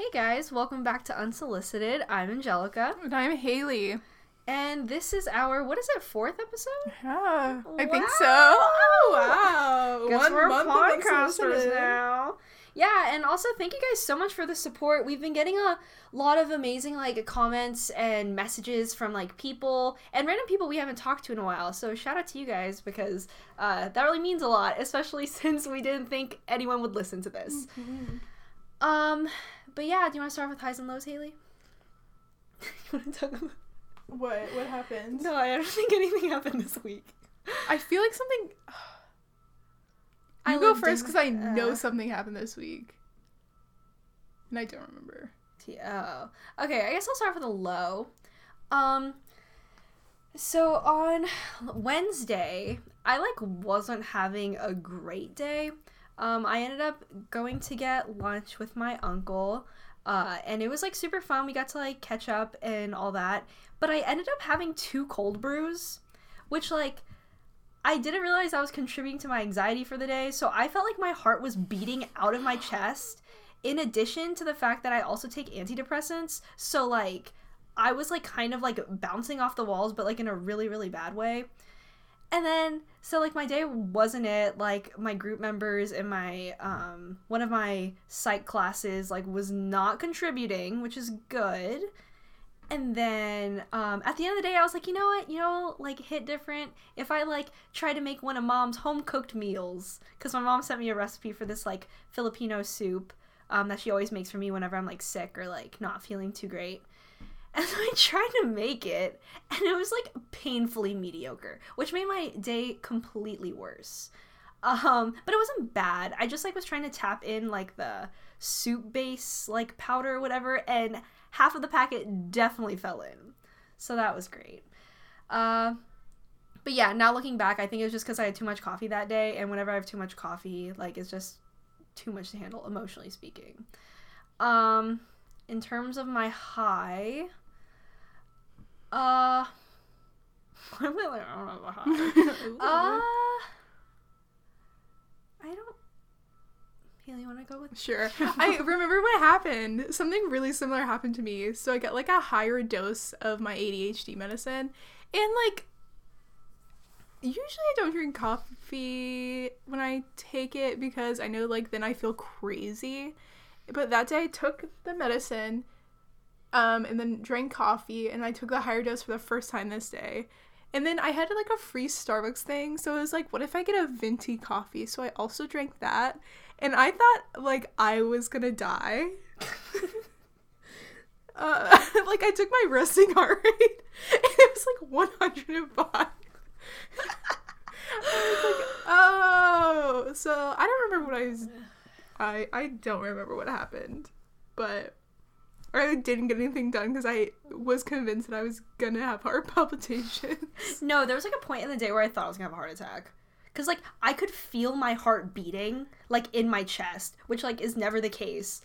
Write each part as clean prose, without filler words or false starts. Hey guys, welcome back to Unsolicited. I'm Angelica. And I'm Haley. And this is our, what is it, fourth episode? Yeah, wow. I think so. Oh, wow. Guess we're podcasters now. Yeah, and also thank you guys so much for the support. We've been getting a lot of amazing, comments and messages from, people and random people we haven't talked to in a while. So shout out to you guys because that really means a lot, especially since we didn't think anyone would listen to this. Mm-hmm. But yeah, do you want to start with highs and lows, Haley? You want to talk about... What happened? No, I don't think anything happened this week. I feel like something... You go first because I know something happened this week. And I don't remember. Okay, I guess I'll start with a low. So on Wednesday, I, wasn't having a great day. I ended up going to get lunch with my uncle, and it was, super fun. We got to, catch up and all that, but I ended up having 2 cold brews, which, I didn't realize I was contributing to my anxiety for the day, so I felt like my heart was beating out of my chest, in addition to the fact that I also take antidepressants, so, I was, kind of, bouncing off the walls, but, in a really, really bad way. And then, so, my day wasn't it, my group members and my, one of my psych classes, was not contributing, which is good. And then, at the end of the day, I was like, you know what, hit different if I, try to make one of Mom's home-cooked meals. Because my mom sent me a recipe for this, Filipino soup that she always makes for me whenever I'm, sick or, not feeling too great. And so I tried to make it, and it was, painfully mediocre, which made my day completely worse. But it wasn't bad. I just, was trying to tap in, the soup base, powder or whatever, and half of the packet definitely fell in. So that was great. But yeah, now looking back, I think it was just because I had too much coffee that day, and whenever I have too much coffee, it's just too much to handle, emotionally speaking. In terms of my high... I don't have a high. I don't... Haley, you want to go with? Sure. I remember what happened. Something really similar happened to me. So I got, a higher dose of my ADHD medicine. And, usually I don't drink coffee when I take it because I know, then I feel crazy. But that day I took the medicine and then drank coffee, and I took the higher dose for the first time this day. And then I had a free Starbucks thing, so it was what if I get a venti coffee? So I also drank that, and I thought I was gonna die. I took my resting heart rate, and it was 105. I was oh, so I don't remember what I was. I don't remember what happened, but I didn't get anything done because I was convinced that I was going to have heart palpitations. No, there was, a point in the day where I thought I was going to have a heart attack. Because, I could feel my heart beating, in my chest, which, is never the case.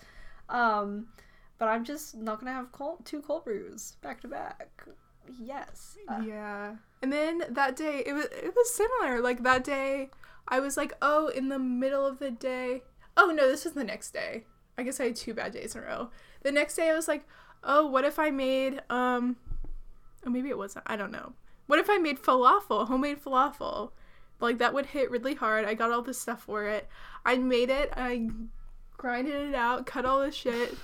But I'm just not going to have 2 cold brews back to back. Yes. Yeah. And then that day, it was similar. That day, I was in the middle of the day... Oh, no, this was the next day. I guess I had 2 bad days in a row. The next day I was what if I made, oh, maybe it wasn't. I don't know. What if I made falafel, homemade falafel? That would hit really hard. I got all this stuff for it. I made it. I grinded it out, cut all this shit.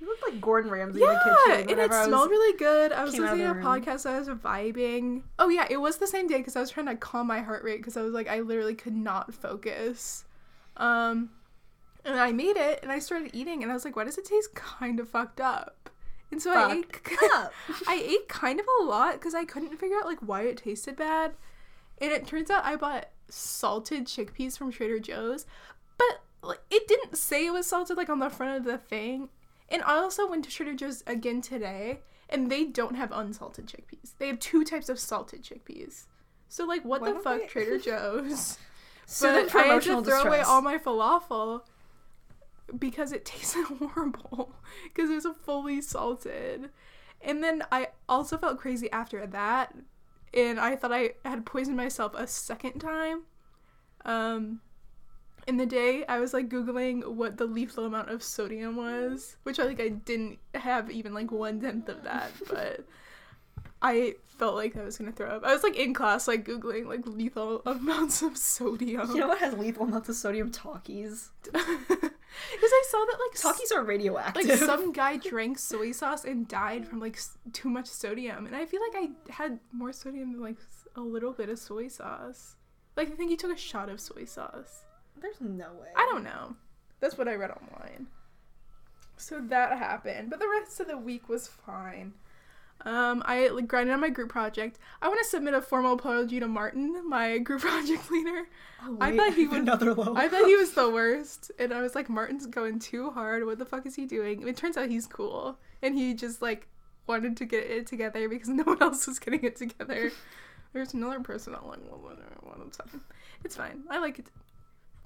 You looked like Gordon Ramsay in the kitchen. Yeah, and it smelled really good. I was listening to a podcast. I was vibing. Oh, yeah, it was the same day because I was trying to calm my heart rate because I was I literally could not focus. And I made it, and I started eating, and I was why does it taste kind of fucked up? And so I ate kind of a lot, because I couldn't figure out, why it tasted bad. And it turns out I bought salted chickpeas from Trader Joe's, but, it didn't say it was salted, on the front of the thing. And I also went to Trader Joe's again today, and they don't have unsalted chickpeas. They have 2 types of salted chickpeas. So, what the fuck, Trader Joe's? So but I had to throw away all my falafel... because it tasted horrible because it was fully salted. And then I also felt crazy after that, and I thought I had poisoned myself a second time in the day, I was, like, Googling what the lethal amount of sodium was, which I, like, I didn't have even, like, 1/10 of that, but I felt like I was gonna throw up. I was, like, in class, like, Googling, like, lethal amounts of sodium. You know what has lethal amounts of sodium? Takis. Because I saw that, like... Takis are radioactive. Like, some guy drank soy sauce and died from, like, too much sodium, and I feel like I had more sodium than, like, a little bit of soy sauce. Like, I think he took a shot of soy sauce. There's no way. I don't know. That's what I read online. So that happened. But the rest of the week was fine. I like grinded on my group project. I want to submit a formal apology to Martin, my group project leader. Oh, wait. I thought he would another low. I thought he was the worst. And I was like, Martin's going too hard. What the fuck is he doing? It turns out he's cool. And he just like wanted to get it together because no one else was getting it together. There's another person that like, it's fine. I like it.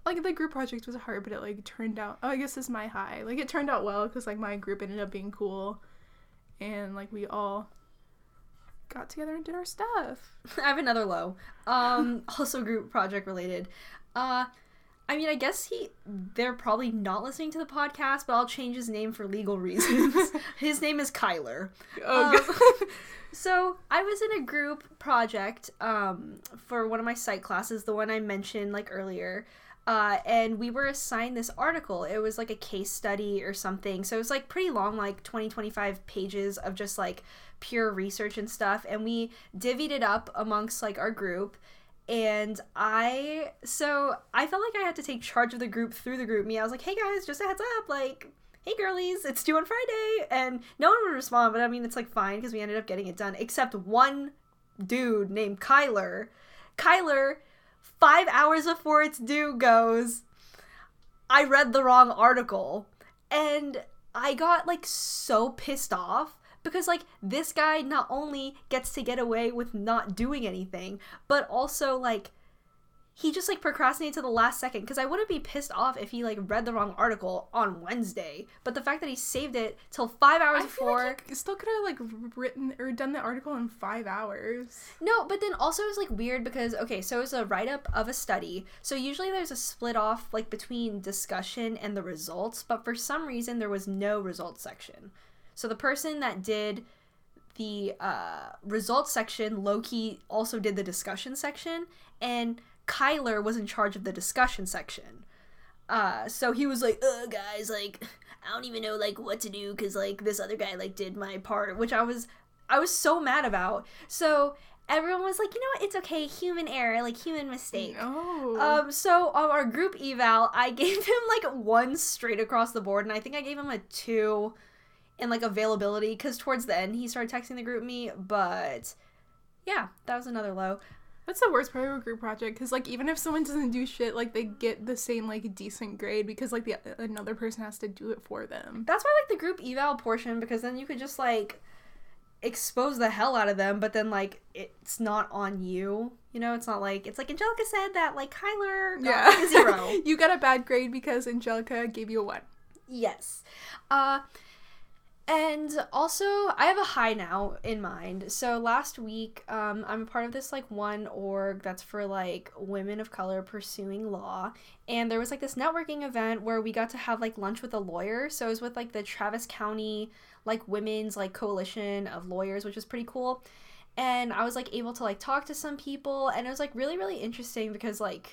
Like, the group project was hard, but it, like, turned out... Oh, I guess this is my high. Like, it turned out well, because, like, my group ended up being cool. And, like, we all got together and did our stuff. I have another low. Also group project related. I mean, I guess they're probably not listening to the podcast, but I'll change his name for legal reasons. His name is Kyler. Oh, so I was in a group project for one of my psych classes, the one I mentioned, like, earlier. And we were assigned this article. It was, like, a case study or something. So it was, like, pretty long, like, 20, 25 pages of just, like, pure research and stuff. And we divvied it up amongst, like, our group. And I felt like I had to take charge of the group through the group me. I was like, hey, guys, just a heads up, like... Hey girlies, it's due on Friday, and no one would respond, but I mean, it's, like, fine, because we ended up getting it done, except one dude named Kyler. Kyler, 5 hours before it's due, goes, I read the wrong article, and I got, like, so pissed off, because, like, this guy not only gets to get away with not doing anything, but also, like, he just, like, procrastinates to the last second, because I wouldn't be pissed off if he, like, read the wrong article on Wednesday, but the fact that he saved it till 5 hours before... I feel like he still could have, like, written or done the article in 5 hours. No, but then also it was, like, weird because, okay, so it was a write-up of a study, so usually there's a split off, like, between discussion and the results, but for some reason there was no results section. So the person that did the results section, low-key, also did the discussion section, and... Kyler was in charge of the discussion section. So he was like, guys, like, I don't even know, like, what to do because, like, this other guy, like, did my part, which I was so mad about. So everyone was like, you know what, it's okay, human error, like, human mistake. No. So on our group eval, I gave him, like, one straight across the board, and I think I gave him a 2 in, like, availability because towards the end he started texting the group me, but yeah, that was another low. That's the worst part of a group project, because, like, even if someone doesn't do shit, like, they get the same, like, decent grade, because, like, another person has to do it for them. That's why I like the group eval portion, because then you could just, like, expose the hell out of them, but then, like, it's not on you, you know? It's not like, it's like, Angelica said that, like, Kyler got a 0. You got a bad grade because Angelica gave you a 1. Yes. And also, I have a high now in mind. So last week, I'm a part of this, like, one org that's for, like, women of color pursuing law. And there was, like, this networking event where we got to have, like, lunch with a lawyer. So it was with, like, the Travis County, like, women's, like, coalition of lawyers, which was pretty cool. And I was, like, able to, like, talk to some people. And it was, like, really, really interesting because, like...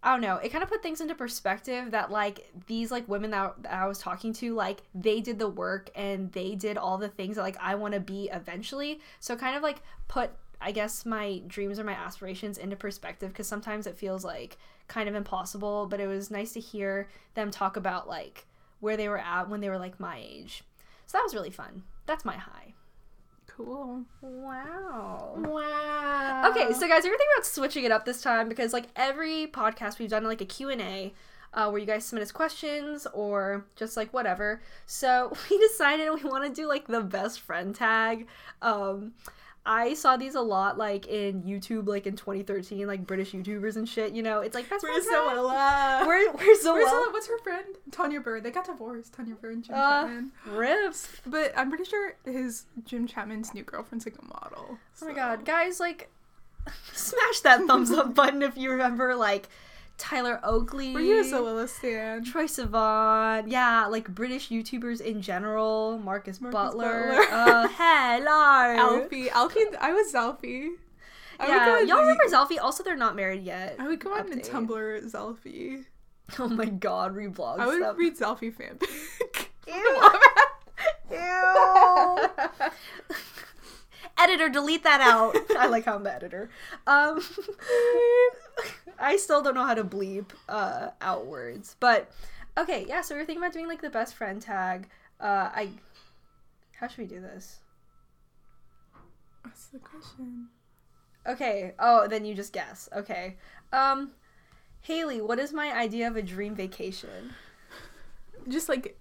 I don't know, it kind of put things into perspective that, like, these, like, women that I was talking to, like, they did the work and they did all the things that, like, I want to be eventually. So kind of, like, put, I guess, my dreams or my aspirations into perspective because sometimes it feels, like, kind of impossible. But it was nice to hear them talk about, like, where they were at when they were, like, my age. So that was really fun. That's my high. Cool. Wow. Okay, so guys, we're thinking about switching it up this time because, like, every podcast we've done, like, a Q&A where you guys submit us questions or just, like, whatever. So we decided we want to do, like, the best friend tag. I saw these a lot, like, in YouTube, like, in 2013, like, British YouTubers and shit, you know? It's like, best friend tag. We're Zoella. What's her friend? Tanya Bird. They got divorced, Tanya Bird and Jim Chapman. Rips. But I'm pretty sure Jim Chapman's new girlfriend's, like, a model. So. Oh my god. Guys, like, smash that thumbs up button if you remember, like, Tyler Oakley. Were you a Zoella stan? Troye Sivan. Yeah, like British YouTubers in general. Marcus Butler. Hello. Alfie. I was Zalfie. Yeah, y'all remember Zalfie? Also, they're not married yet. I would go on and Tumblr Zalfie. Oh my god, reblog. I would read Zalfie fanfic. Ew. Editor, delete that out. I like how I'm the editor. I still don't know how to bleep out words. But, okay, yeah, so we were thinking about doing, like, the best friend tag. How should we do this? That's the question. Okay. Oh, then you just guess. Okay. Haley, what is my idea of a dream vacation? Just, like,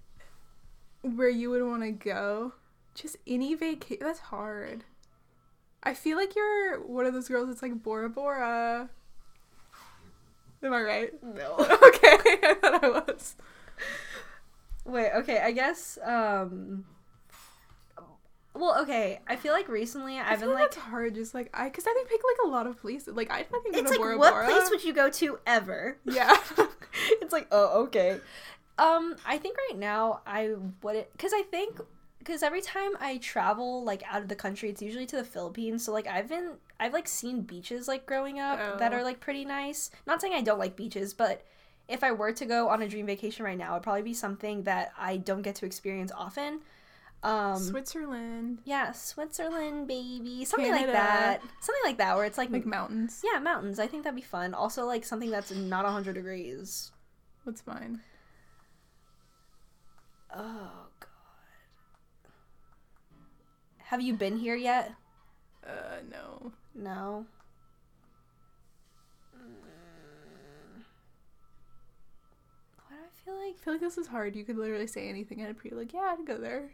where you would want to go. Just any vacation. That's hard. I feel like you're one of those girls that's like Bora Bora. Am I right? No. Okay. I thought I was. Wait, okay. I guess, well, okay. I feel like recently I've been like... That's hard. Just like, because I think pick like a lot of places. Like, I fucking go to like, Bora Bora. It's like, what place would you go to ever? Yeah. It's like, oh, okay. I think right now I wouldn't... Because every time I travel, like, out of the country, it's usually to the Philippines. So, like, I've, like, seen beaches, like, growing up that are, like, pretty nice. Not saying I don't like beaches, but if I were to go on a dream vacation right now, it'd probably be something that I don't get to experience often. Switzerland. Yeah, Switzerland, baby. Something Canada. Like that. Something like that, where it's, like... Like mountains. Yeah, mountains. I think that'd be fun. Also, like, something that's not 100 degrees. What's mine? Oh. Have you been here yet? No. No? Why do I feel like... I feel like this is hard. You could literally say anything and I'd be like, yeah, I'd go there.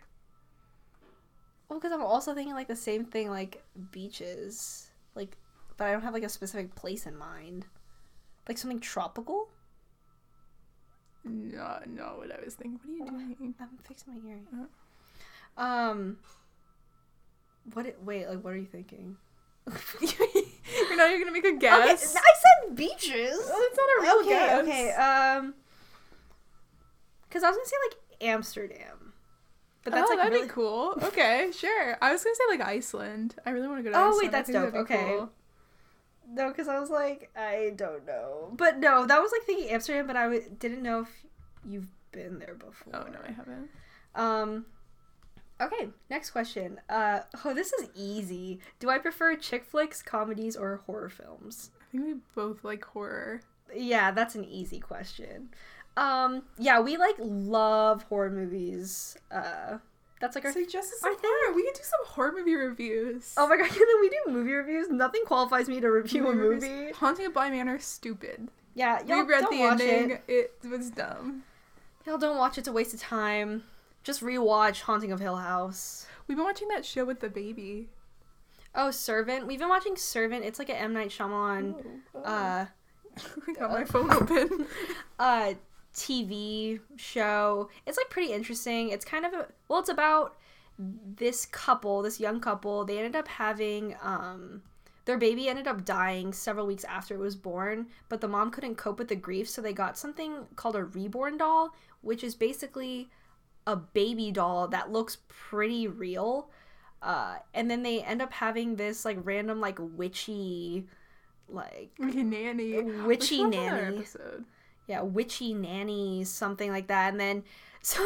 Well, because I'm also thinking, like, the same thing, like, beaches. Like, but I don't have, like, a specific place in mind. Like, something tropical? No, not what I was thinking. What are you doing? I'm fixing my earring. Oh. What are you thinking? You're gonna make a guess? Okay, I said beaches! Oh, that's not a real guess. Okay, because I was gonna say, like, AmsthamBut that's, that'd really... be cool. Okay, sure. I was gonna say, like, Iceland. I really want to go to Iceland. Oh, wait, that's dope. Okay. Cool. No, because I was like, I don't know. But no, that was, like, thinking Amsterdam, but I didn't know if you've been there before. Oh, no, I haven't. Okay, next question. This is easy. Do I prefer chick flicks, comedies, or horror films? I think we both like horror. Yeah, that's an easy question. Yeah, we, like, love horror movies. That's, like, our thing. We could do some horror movie reviews. Oh my god, can we do movie reviews? Nothing qualifies me to review a movie. Haunting of Bly Manor is stupid. Yeah, y'all don't watch it. We read the ending. It was dumb. Y'all don't watch it. It's a waste of time. Just rewatch Haunting of Hill House. We've been watching that show with the baby. Oh, Servant. We've been watching Servant. It's like an M. Night Shyamalan. I got my phone open. TV show. It's like pretty interesting. It's kind of it's about this young couple. They ended up having their baby ended up dying several weeks after it was born, but the mom couldn't cope with the grief, so they got something called a reborn doll, which is basically a baby doll that looks pretty real, and then they end up having this, like, random, like, witchy nanny episode. Yeah, witchy nanny, something like that. And then so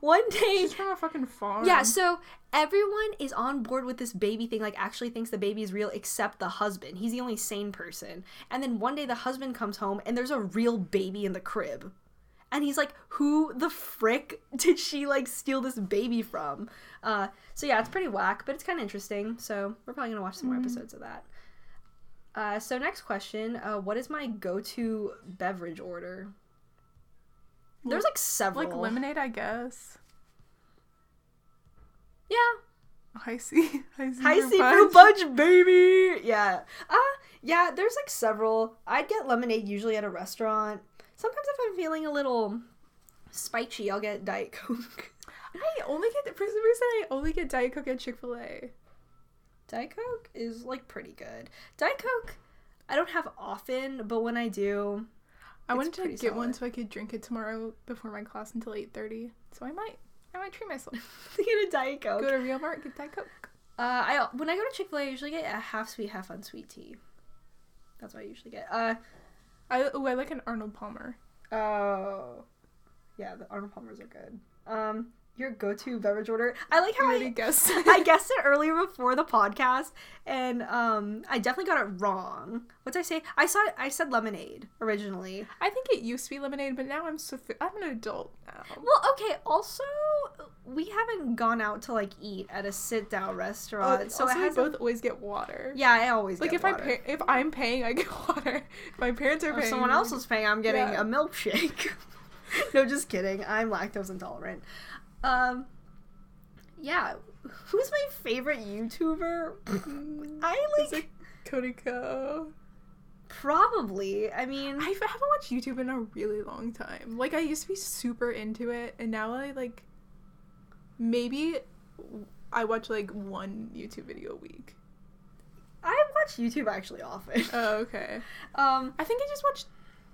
one day she's from a fucking farm. Yeah, so everyone is on board with this baby thing, like, actually thinks the baby is real, except the husband. He's the only sane person. And then one day the husband comes home and there's a real baby in the crib. And he's like, who the frick did she, like, steal this baby from? So, yeah, it's pretty whack, but it's kind of interesting. So, we're probably going to watch some more episodes of that. So, next question. What is my go-to beverage order? There's, like, several. Like, lemonade, I guess. Yeah. High C fruit punch, baby! Yeah. Yeah, there's, like, several. I'd get lemonade usually at a restaurant. Sometimes if I'm feeling a little spicy, I'll get Diet Coke. For some reason, I only get Diet Coke at Chick-fil-A. Diet Coke is, like, pretty good. Diet Coke, I don't have often, but when I do... I wanted to get one so I could drink it tomorrow before my class until 8:30. So I might treat myself. Get a Diet Coke. Go to Real Mart, get Diet Coke. When I go to Chick-fil-A, I usually get a half sweet, half unsweet tea. That's what I usually get. I like an Arnold Palmer. Oh, yeah, the Arnold Palmers are good. Your go-to beverage order. I like how you already guessed. I guessed it earlier before the podcast, and I definitely got it wrong. What did I say? I said lemonade originally. I think it used to be lemonade, but now I'm an adult now. Well, okay. Also, we haven't gone out to like eat at a sit-down restaurant, so also we both always get water. Yeah, I always like get water. If I'm paying, I get water. If my parents are paying. If someone else is paying, I'm getting a milkshake. No, just kidding. I'm lactose intolerant. Yeah. Who's my favorite YouTuber? I like... Is it Cody Ko? Probably. I mean... I haven't watched YouTube in a really long time. Like, I used to be super into it, and now I, like... Maybe I watch, like, one YouTube video a week. I watch YouTube actually often. Oh, okay. I think I just watch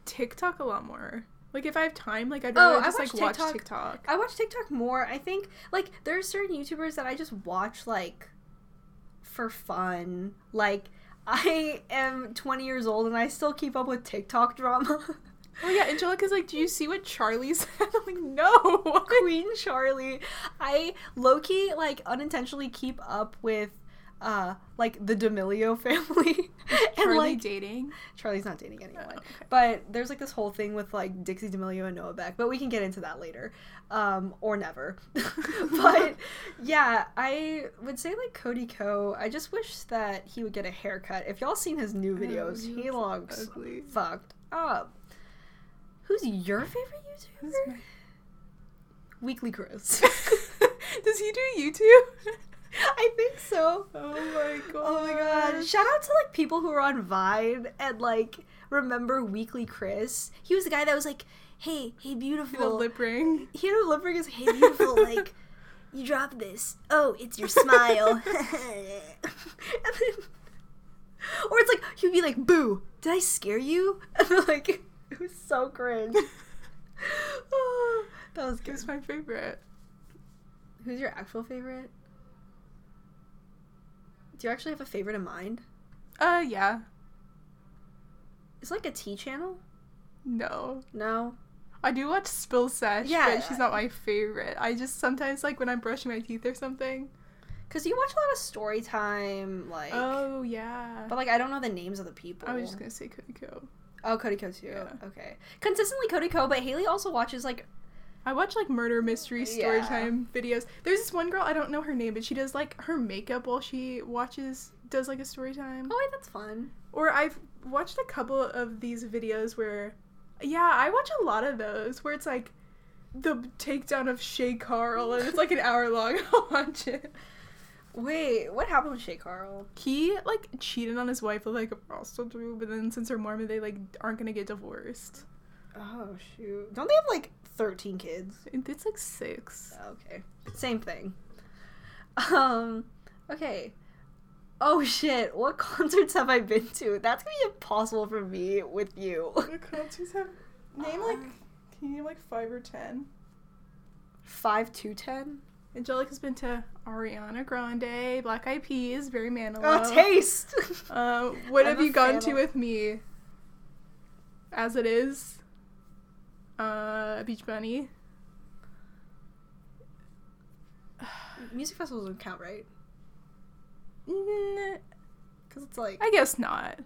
TikTok a lot more. Like, if I have time, like, I'd rather just, like, watch TikTok. I watch TikTok more. I think, like, there are certain YouTubers that I just watch, like, for fun. Like, I am 20 years old and I still keep up with TikTok drama. Oh, yeah, Angelica's like, do you see what Charlie said? I'm like, no. Queen Charlie. I low-key, like, unintentionally keep up with, like, the D'Amelio family. Charlie like, dating? Charlie's not dating anyone. Oh, okay. But there's, like, this whole thing with, like, Dixie D'Amelio and Noah Beck, but we can get into that later. Or never. But, yeah, I would say, like, Cody Ko, I just wish that he would get a haircut. If y'all seen his new videos, he looks ugly. Fucked up. Who's your favorite YouTuber? Weekly Chris. Does he do YouTube? I think so. Oh my god. Shout out to, like, people who were on Vine and, like, remember Weekly Chris. He was the guy that was like, hey, beautiful. He had a lip ring. He was like, hey, beautiful, like, you dropped this. Oh, it's your smile. And then, or it's like, he'd be like, boo, did I scare you? And then, like, it was so cringe. Oh, that was good. He was my favorite. Who's your actual favorite? Do you actually have a favorite in mind? Yeah. It's like a tea channel? No. I do watch Spill Sesh, but she's not my favorite. I just sometimes, like, when I'm brushing my teeth or something. Because you watch a lot of story time, like... Oh, yeah. But, like, I don't know the names of the people. I was just going to say Cody Ko. Oh, Cody Ko, too. Yeah. Okay. Consistently Cody Ko, but Haley also watches, like... I watch, like, murder mystery storytime videos. There's this one girl, I don't know her name, but she does, like, her makeup while she does, like, a storytime. Oh, wait, that's fun. Or I've watched a couple of these videos where, I watch a lot of those, where it's, like, the takedown of Shay Carl, and it's, like, an hour long. I'll watch it. Wait, what happened with Shay Carl? He, like, cheated on his wife with, like, a prostitute, but then since they're Mormon, they, like, aren't gonna get divorced. Oh, shoot. Don't they have, like... 13 kids. It's like 6. Okay. Same thing. Okay. Oh shit, what concerts have I been to? That's gonna be impossible for me with you. What concerts have... can you name like 5 or 10? 5 to 10? Angelica's been to Ariana Grande, Black Eyed Peas, Barry Manilow. Oh, taste! What have you gone to with me? As It Is? Beach Bunny. Music festivals don't count, right? Because it's like... I guess not.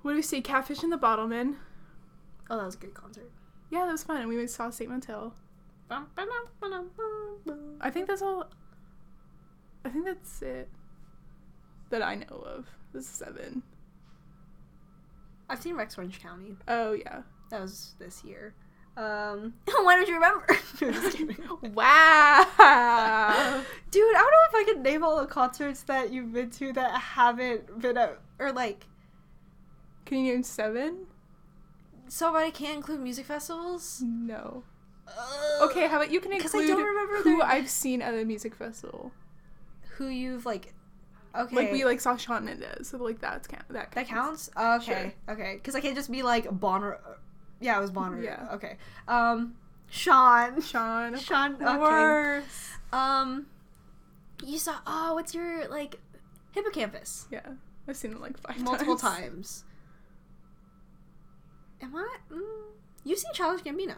What do we see? Catfish and the Bottlemen. Oh, that was a good concert. Yeah, that was fun. And we saw St. Montel. I think that's all... I think that's it that I know of. This is 7. I've seen Rex Orange County. Oh, yeah. That was this year. Why don't you remember? Just kidding. Wow. Dude, I don't know if I can name all the concerts that you've been to that haven't been out. Or, like... Can you name 7? So, but I can't include music festivals? No. Okay, how about you can include I don't remember who I've seen at a music festival. Who you've, like... Okay. Like, we, like, saw Shawn Mendes, so, like, that counts. That counts? Okay. Sure. Okay. Because I can't just be, like, Bonnaroo... Yeah, it was Bonnaroo. Yeah. Okay. Sean. Sean. Okay. Worse. You saw, what's your, like, hippocampus? Yeah. I've seen it, like, 5 times. Multiple times. Am I? You've seen Childish Gambino.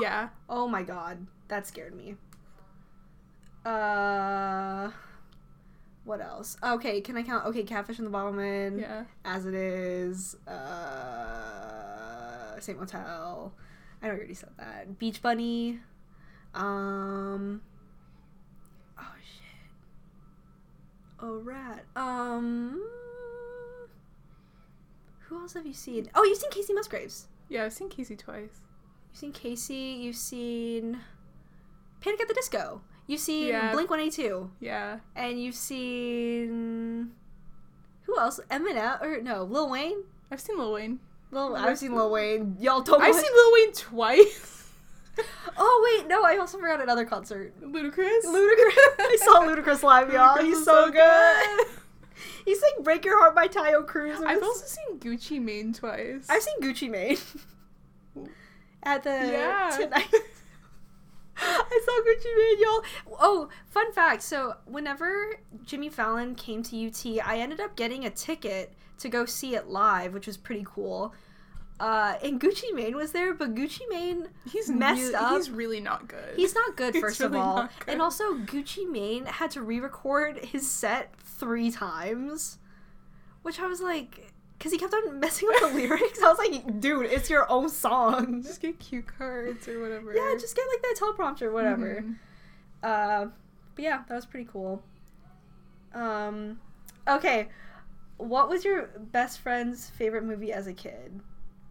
Yeah. Oh, my God. That scared me. What else? Okay, can I count? Okay, Catfish and the Bottleman. Yeah. As It Is. St. Motel. I know you already said that. Beach Bunny. Oh, shit. Oh, rat. Who else have you seen? Oh, you've seen Casey Musgraves. Yeah, I've seen Casey twice. You've seen Casey. You've seen Panic at the Disco. You've seen Blink-182. Yeah. And you've seen... Who else? Eminem? Or no, Lil Wayne? I've seen Lil Wayne. I've seen Lil Wayne. Y'all told me. I've seen Lil Wayne twice. Oh, wait. No, I also forgot another concert. Ludacris? I saw Ludacris live, y'all. He's so good. He's like Break Your Heart by Tayo Cruz. I've also seen Gucci Mane twice. I've seen Gucci Mane. At the... Yeah. Tonight. I saw Gucci Mane, y'all. Oh, fun fact. So, whenever Jimmy Fallon came to UT, I ended up getting a ticket to go see it live, which was pretty cool. And Gucci Mane was there, but Gucci Mane he's messed up. He's really not good. He's not good, first of all. And also, Gucci Mane had to re-record his set 3 times, which I was like... Because he kept on messing up the lyrics. I was like, dude, it's your own song. Just get cue cards or whatever. Yeah, just get, like, that teleprompter or whatever. Mm-hmm. But, yeah, that was pretty cool. Okay. What was your best friend's favorite movie as a kid?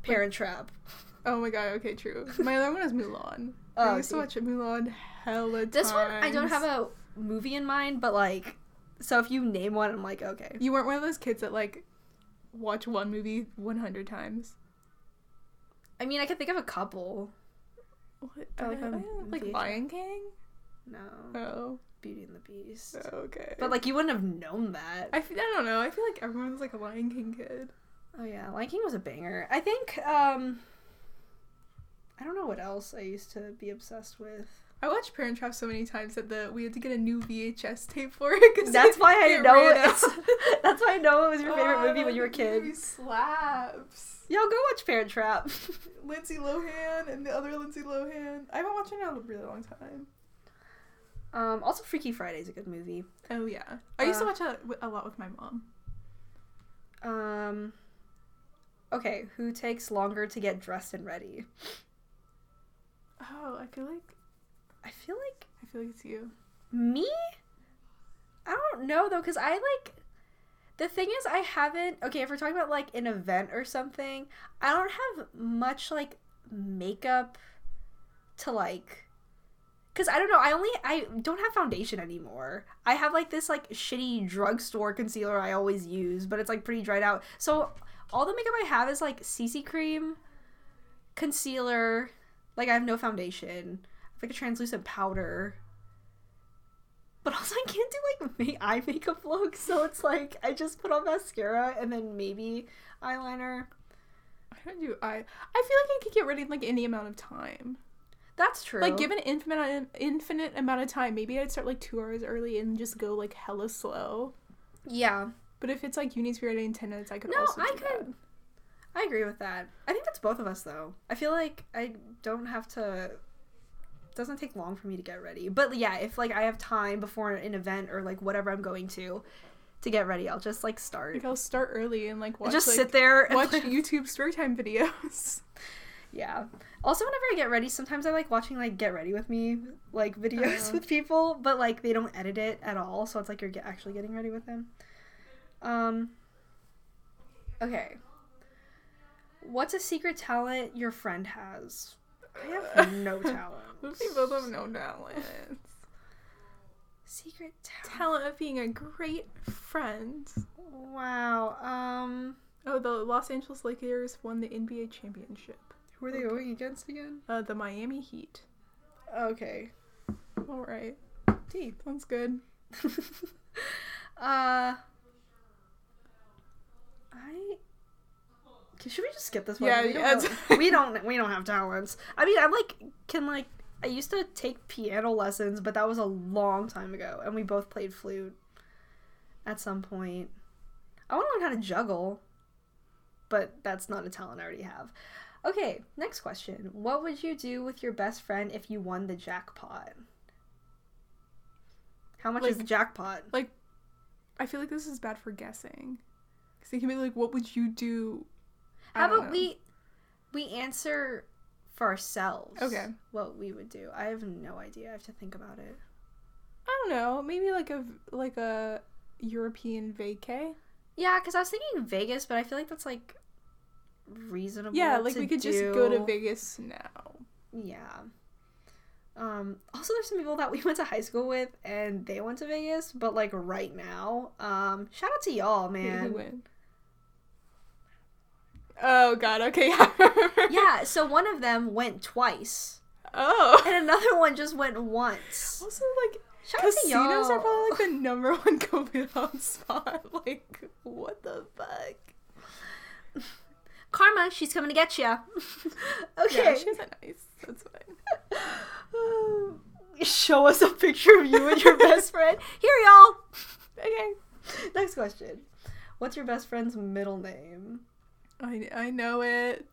Parent Trap. Oh, my God. Okay, true. My other one is Mulan. I used to watch Mulan hella times. This one, I don't have a movie in mind, but, like, so if you name one, I'm like, okay. You weren't one of those kids that, like... watch one movie 100 times. I mean, I could think of a couple. What? Like Lion King? No. Oh. Beauty and the Beast. Oh, okay. But, like, you wouldn't have known that. I don't know. I feel like everyone's, like, a Lion King kid. Oh, yeah. Lion King was a banger. I think, I don't know what else I used to be obsessed with. I watched Parent Trap so many times that we had to get a new VHS tape for it. That's why I know it was your favorite movie when you were a kid. Movie slaps. Y'all go watch Parent Trap. Lindsay Lohan and the other Lindsay Lohan. I haven't watched it in a really long time. Also, Freaky Friday's a good movie. Oh yeah, I used to watch it a lot with my mom. Okay, who takes longer to get dressed and ready? Oh, I feel like it's you. Me? I don't know, though, because the thing is, I haven't... Okay, if we're talking about, like, an event or something, I don't have much, like, makeup to, like... Because, I don't know, I don't have foundation anymore. I have, like, this, like, shitty drugstore concealer I always use, but it's, like, pretty dried out. So, all the makeup I have is, like, CC cream, concealer, like, I have no foundation... like a translucent powder, but also I can't do like eye makeup looks, so it's like I just put on mascara and then maybe eyeliner. I feel like I could get ready in like any amount of time. That's true. Like, given infinite amount of time, maybe I'd start like 2 hours early and just go like hella slow. Yeah, but if it's like you need to be ready in 10 minutes, I could. I agree with that. I think that's both of us though. I feel like I don't have to. Doesn't take long for me to get ready, but yeah, if like I have time before an event or like whatever I'm going to get ready, I'll just like start. Like I'll start early and like watch. Just like, sit there and watch YouTube storytime videos. Yeah. Also, whenever I get ready, sometimes I like watching like Get Ready With Me like videos with people, but like they don't edit it at all, so it's like you're actually getting ready with them. Okay. What's a secret talent your friend has? I have no talent. We both have no talents. Secret talent of being a great friend. Wow. Oh, the Los Angeles Lakers won the NBA championship. Who are they going against again? The Miami Heat. Okay. All right. Deep. Sounds good. Should we just skip this one? Yeah, we don't have talents. I mean, I used to take piano lessons, but that was a long time ago, and we both played flute at some point. I want to learn how to juggle, but that's not a talent I already have. Okay, next question. What would you do with your best friend if you won the jackpot? How much is the jackpot? I feel like this is bad for guessing. Because it can be what would you do? How about we answer for ourselves. Okay. What we would do. I have no idea. I have to think about it. I don't know. Maybe a European vacay? Yeah, because I was thinking Vegas, but I feel like that's reasonable. Yeah, we could just go to Vegas now. Yeah. Also, there's some people that we went to high school with, and they went to Vegas, but right now. Shout out to y'all, man. Who went? Oh God. Okay. Yeah. So one of them went twice. Oh. And another one just went once. Also, shout out to y'all. Casinos are probably the number one COVID hotspot. What the fuck? Karma, she's coming to get you. Okay. Yeah, she's nice. That's fine. Show us a picture of you and your best friend. Here, y'all. Okay. Next question. What's your best friend's middle name? I know it.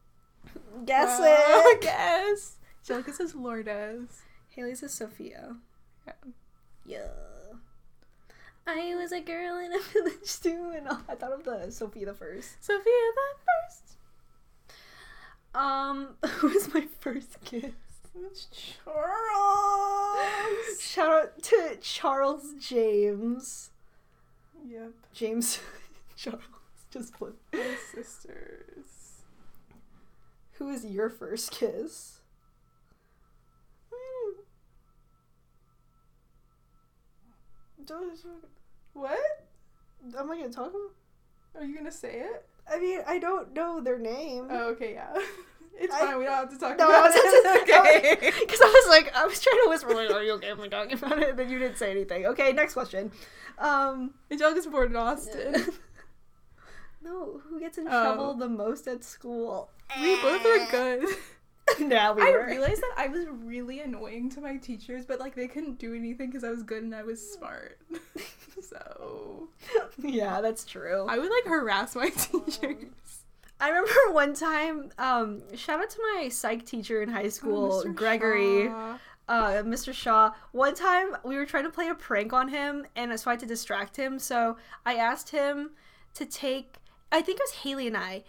Guess it. Guess. Angelica says Lourdes. Haley says Sophia. Yeah. I was a girl in a village too, and I thought of the Sophia the First. Sophia the First. Who was my first kiss? It's Charles. Shout out to Charles James. Yep. James. Charles. Just flip. My sisters. Who was your first kiss? What? Am I gonna talk about? Are you gonna say it? I mean, I don't know their name. Oh, okay, yeah. It's fine, we don't have to talk about it. Okay. Because I was trying to whisper, are you okay if I'm talking about it? And then you didn't say anything. Okay, next question. Angelica's born in Austin. No, who gets in trouble the most at school? We both are good. Yeah, I realized that I was really annoying to my teachers, but they couldn't do anything because I was good and I was smart. So yeah, that's true. I would harass my teachers. I remember one time, shout out to my psych teacher in high school, Gregory. Mr. Shaw. One time we were trying to play a prank on him, and so I had to distract him. So I asked him to take. I think it was Haley and I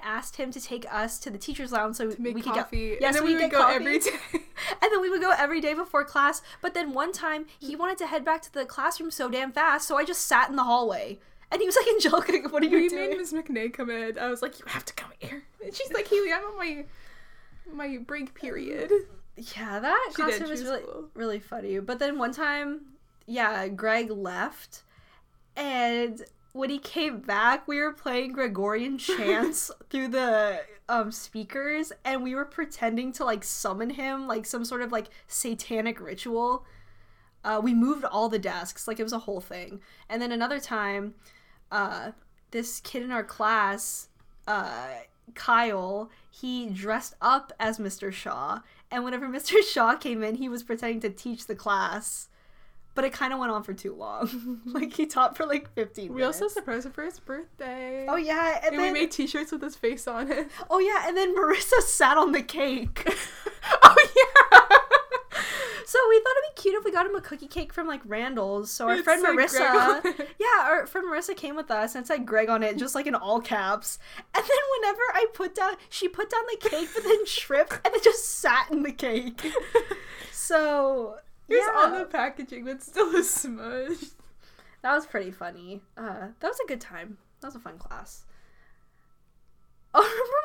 asked him to take us to the teacher's lounge so we could coffee. Get... Yes, and then we would go coffee. Every day. And then we would go every day before class. But then one time, he wanted to head back to the classroom so damn fast, so I just sat in the hallway. And he was like, Angelica, what are you doing? We made Ms. McNay come in. I was like, you have to come here. And she's like, Haley, I'm on my break period. Yeah, that classroom was really, really funny. But then one time, yeah, Greg left. And... when he came back, we were playing Gregorian chants through the speakers, and we were pretending to summon him, some sort of satanic ritual. We moved all the desks, it was a whole thing. And then another time, this kid in our class, Kyle, he dressed up as Mr. Shaw, and whenever Mr. Shaw came in, he was pretending to teach the class. But it kind of went on for too long. He taught for 15 minutes. We also surprised him for his birthday. Oh, yeah. And then we made t-shirts with his face on it. Oh, yeah. And then Marissa sat on the cake. Oh, yeah. So we thought it'd be cute if we got him a cookie cake from, Randall's. So our friend Marissa. Yeah, our friend Marissa came with us and said Greg on it, just, in all caps. And then whenever she put down the cake, but then tripped and then just sat in the cake. So... it was on the packaging, but still is smudged. That was pretty funny. That was a good time. That was a fun class. Oh, remember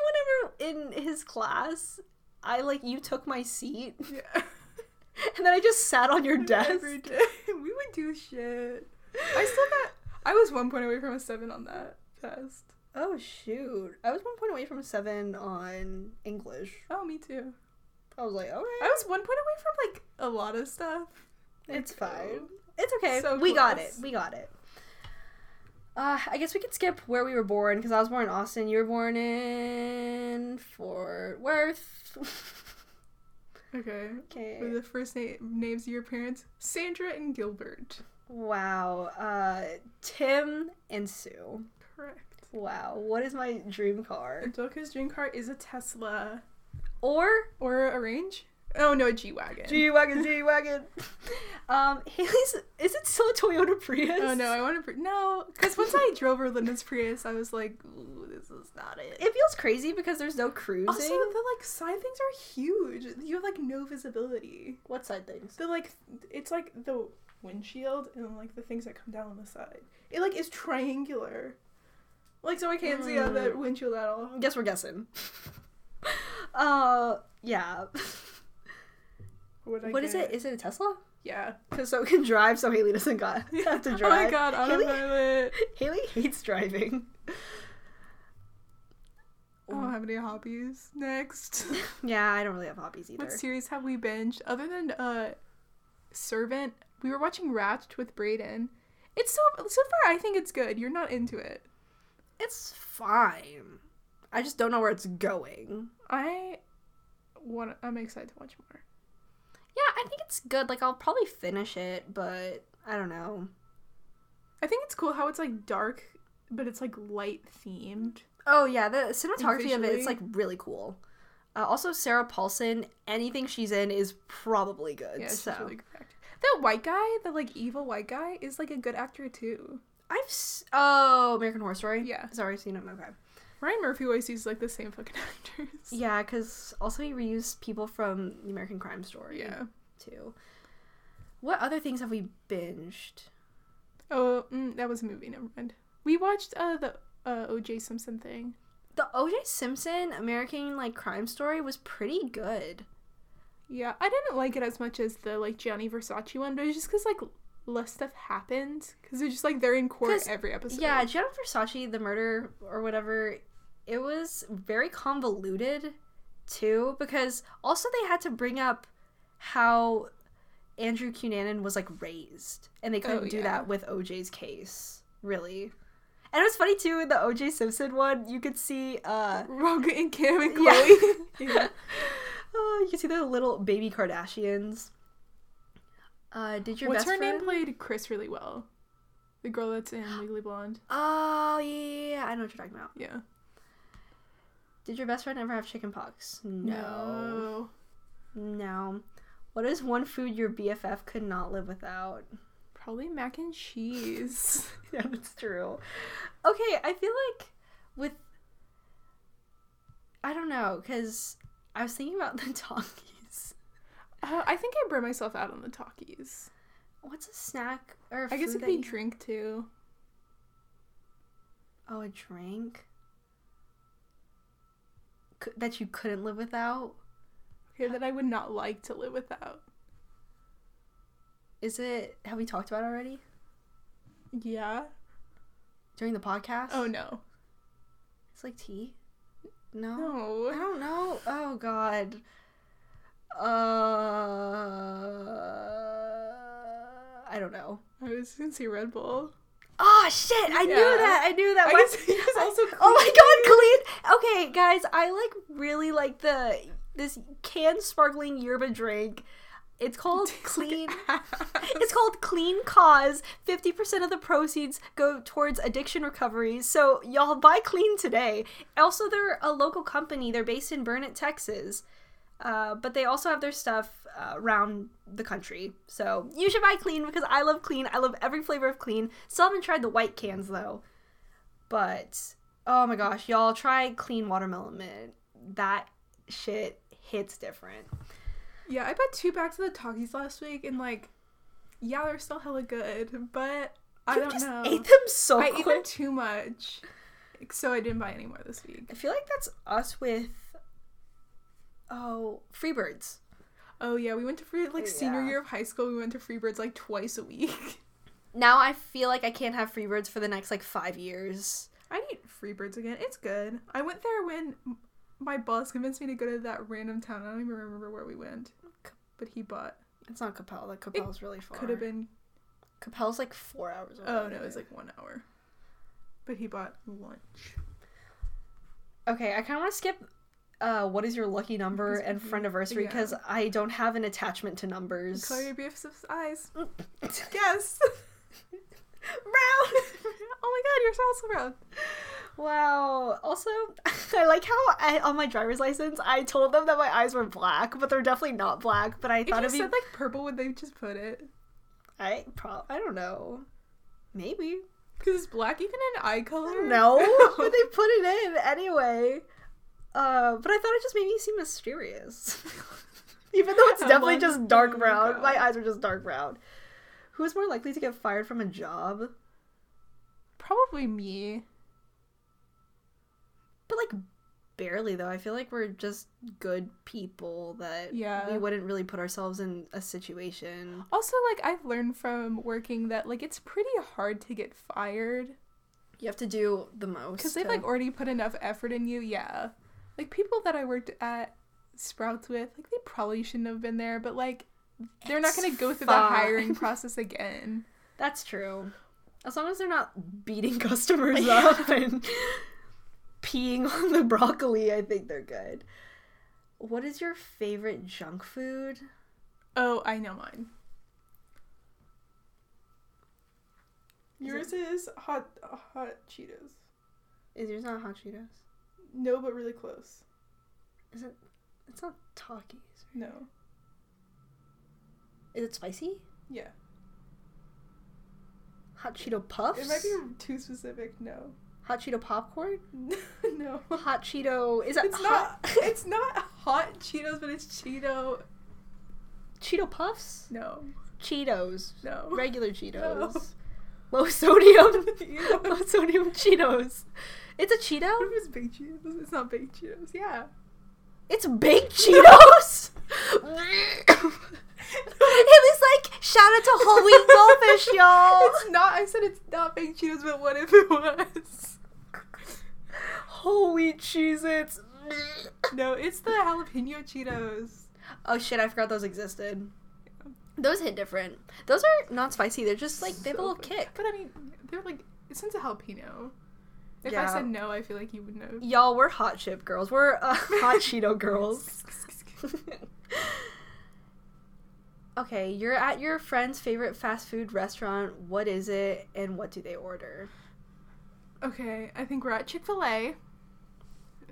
whenever in his class, you took my seat? Yeah. And then I just sat on your desk? Every day. We would do shit. I was 1 point away from a 7 on that test. Oh, shoot. I was 1 point away from a 7 on English. Oh, me too. I was okay. I was 1 point away from, a lot of stuff. It's fine. It's okay. So we got it. I guess we could skip where we were born, because I was born in Austin. You were born in Fort Worth. Okay. What are the first names of your parents? Sandra and Gilbert. Wow. Tim and Sue. Correct. Wow. What is my dream car? Angelica's dream car is a Tesla. Or a Range? Oh, no, a G-Wagon. G-Wagon. Haley's, is it still a Toyota Prius? Oh, no, I want to, no, because once I drove her Linda's Prius, I was like, ooh, this is not it. It feels crazy because there's no cruising. Also, the, like, side things are huge. You have, like, no visibility. What side things? They're, like, it's, like, the windshield and, like, the things that come down on the side. It, like, is triangular. Like, so I can't see out that windshield at all. Guess we're guessing. Yeah. What is it? Is it a Tesla? Yeah. Because so it can drive, so Haley doesn't have to drive. Oh my god, autopilot. Haley hates driving. I don't have any hobbies. Next. Yeah, I don't really have hobbies either. What series have we binged? Other than Servant, we were watching Ratched with Brayden. It's so far, I think it's good. You're not into it. It's fine. I just don't know where it's going. I'm excited to watch more. Yeah, I think it's good. Like, I'll probably finish it, but I don't know. I think it's cool how it's, like, dark, but it's, like, light-themed. Oh, yeah. The cinematography of it's, like, really cool. Also, Sarah Paulson, anything she's in is probably good. Yeah, she's really correct. That white guy, the, like, evil white guy, is, like, a good actor, too. American Horror Story? Yeah. Sorry, I've seen it. Okay. Ryan Murphy always uses, like, the same fucking actors. Yeah, because also he reused people from The American Crime Story. Yeah. Too. What other things have we binged? Oh, that was a movie. Never mind. We watched the O.J. Simpson thing. The O.J. Simpson American, like, Crime Story was pretty good. Yeah, I didn't like it as much as the, like, Gianni Versace one, but it was just because, like, less stuff happened because they're just like they're in court every episode. Yeah, Gianni Versace, the murder or whatever, it was very convoluted too because also they had to bring up how Andrew Cunanan was like raised and they couldn't do that with OJ's case really. And it was funny too in the OJ Simpson one, you could see Rogan and Cam and Chloe. Yeah. You could see the little baby Kardashians. What's her name played Chris really well? The girl that's in Legally Blonde. Oh, yeah. I know what you're talking about. Yeah. Did your best friend ever have chicken pox? No. What is one food your BFF could not live without? Probably mac and cheese. Yeah, that's true. Okay, I feel like with... I don't know, because I was thinking about the Takis. I think I burn myself out on the Takis. What's a snack or a food? I guess it could be drink too. Oh, a drink? That you couldn't live without? Okay, that I would not like to live without. Is it... Have we talked about it already? Yeah. During the podcast? Oh, no. It's like tea? No. I don't know. Oh, God. I don't know. I was gonna say Red Bull. Oh shit! I knew that. It's also clean. Oh my god, clean. Okay, guys, I like really like this canned sparkling yerba drink. It's called Clean. It's called Clean Cause. 50% of the proceeds go towards addiction recovery. So y'all buy Clean today. Also, they're a local company. They're based in Burnett, Texas. But they also have their stuff around the country. So you should buy Clean because I love Clean. I love every flavor of Clean. Still haven't tried the white cans, though. But, oh my gosh, y'all, try Clean Watermelon Mint. That shit hits different. Yeah, I bought 2 packs of the Takis last week, and, like, yeah, they're still hella good, but I don't know. You just ate them so quick. I ate them too much, so I didn't buy any more this week. I feel like that's us with... Oh, Freebirds. Oh, yeah. We went to senior year of high school. We went to Freebirds, like, twice a week. Now I feel like I can't have Freebirds for the next, like, 5 years. I need Freebirds again. It's good. I went there when my boss convinced me to go to that random town. I don't even remember where we went. But he bought. It's not Capel. Like, Capel's really far. Could have been. Capel's, like, 4 hours away. Oh, no. It's, like, 1 hour. but he bought lunch. Okay, I kind of want to skip what is your lucky number and friendiversary because I don't have an attachment to numbers. Color your BFF's eyes. Guess. Brown. Oh my god, you're so also brown. Wow. Also, I like how on my driver's license I told them that my eyes were black, but they're definitely not black. But I thought if you said like purple, would they just put it? I don't know. Maybe. Because it's black even an eye color? No, but they put it in anyway. But I thought it just made me seem mysterious. Even though it's definitely just dark brown. Oh my eyes are just dark brown. Who's more likely to get fired from a job? Probably me. But like barely though. I feel like we're just good people that we wouldn't really put ourselves in a situation. Also, like I've learned from working that like it's pretty hard to get fired. You have to do the most. Because they've like already put enough effort in you, yeah. Like people that I worked at Sprouts with, like they probably shouldn't have been there, but like they're not going to go through the hiring process again. That's true. As long as they're not beating customers up and peeing on the broccoli, I think they're good. What is your favorite junk food? Oh, I know mine. Yours is hot Cheetos. Is yours not hot Cheetos? No, but really close. Is it? It's not Takis. Right? No. Is it spicy? Yeah. Hot Cheeto Puffs? It might be too specific, no. Hot Cheeto Popcorn? No. Hot Cheeto... Is that it's hot? Not, it's not hot Cheetos, but it's Cheeto... Cheeto Puffs? No. Cheetos? No. Regular Cheetos? No. Low sodium? Low sodium Cheetos. It's a Cheeto? What if it's baked Cheetos? It's not baked Cheetos. Yeah. It's baked Cheetos? It was like, shout out to Whole Wheat Goldfish, y'all. It's not, I said it's not baked Cheetos, but what if it was? Whole Wheat Cheez-Its. No, it's the jalapeno Cheetos. Oh shit, I forgot those existed. Yeah. Those hit different. Those are not spicy, they're just like, they have a little kick. But I mean, they're like, since a jalapeno. If I said no, I feel like you would know. Y'all, we're hot chip girls. We're hot Cheeto girls. Okay, you're at your friend's favorite fast food restaurant. What is it, and what do they order? Okay, I think we're at Chick-fil-A,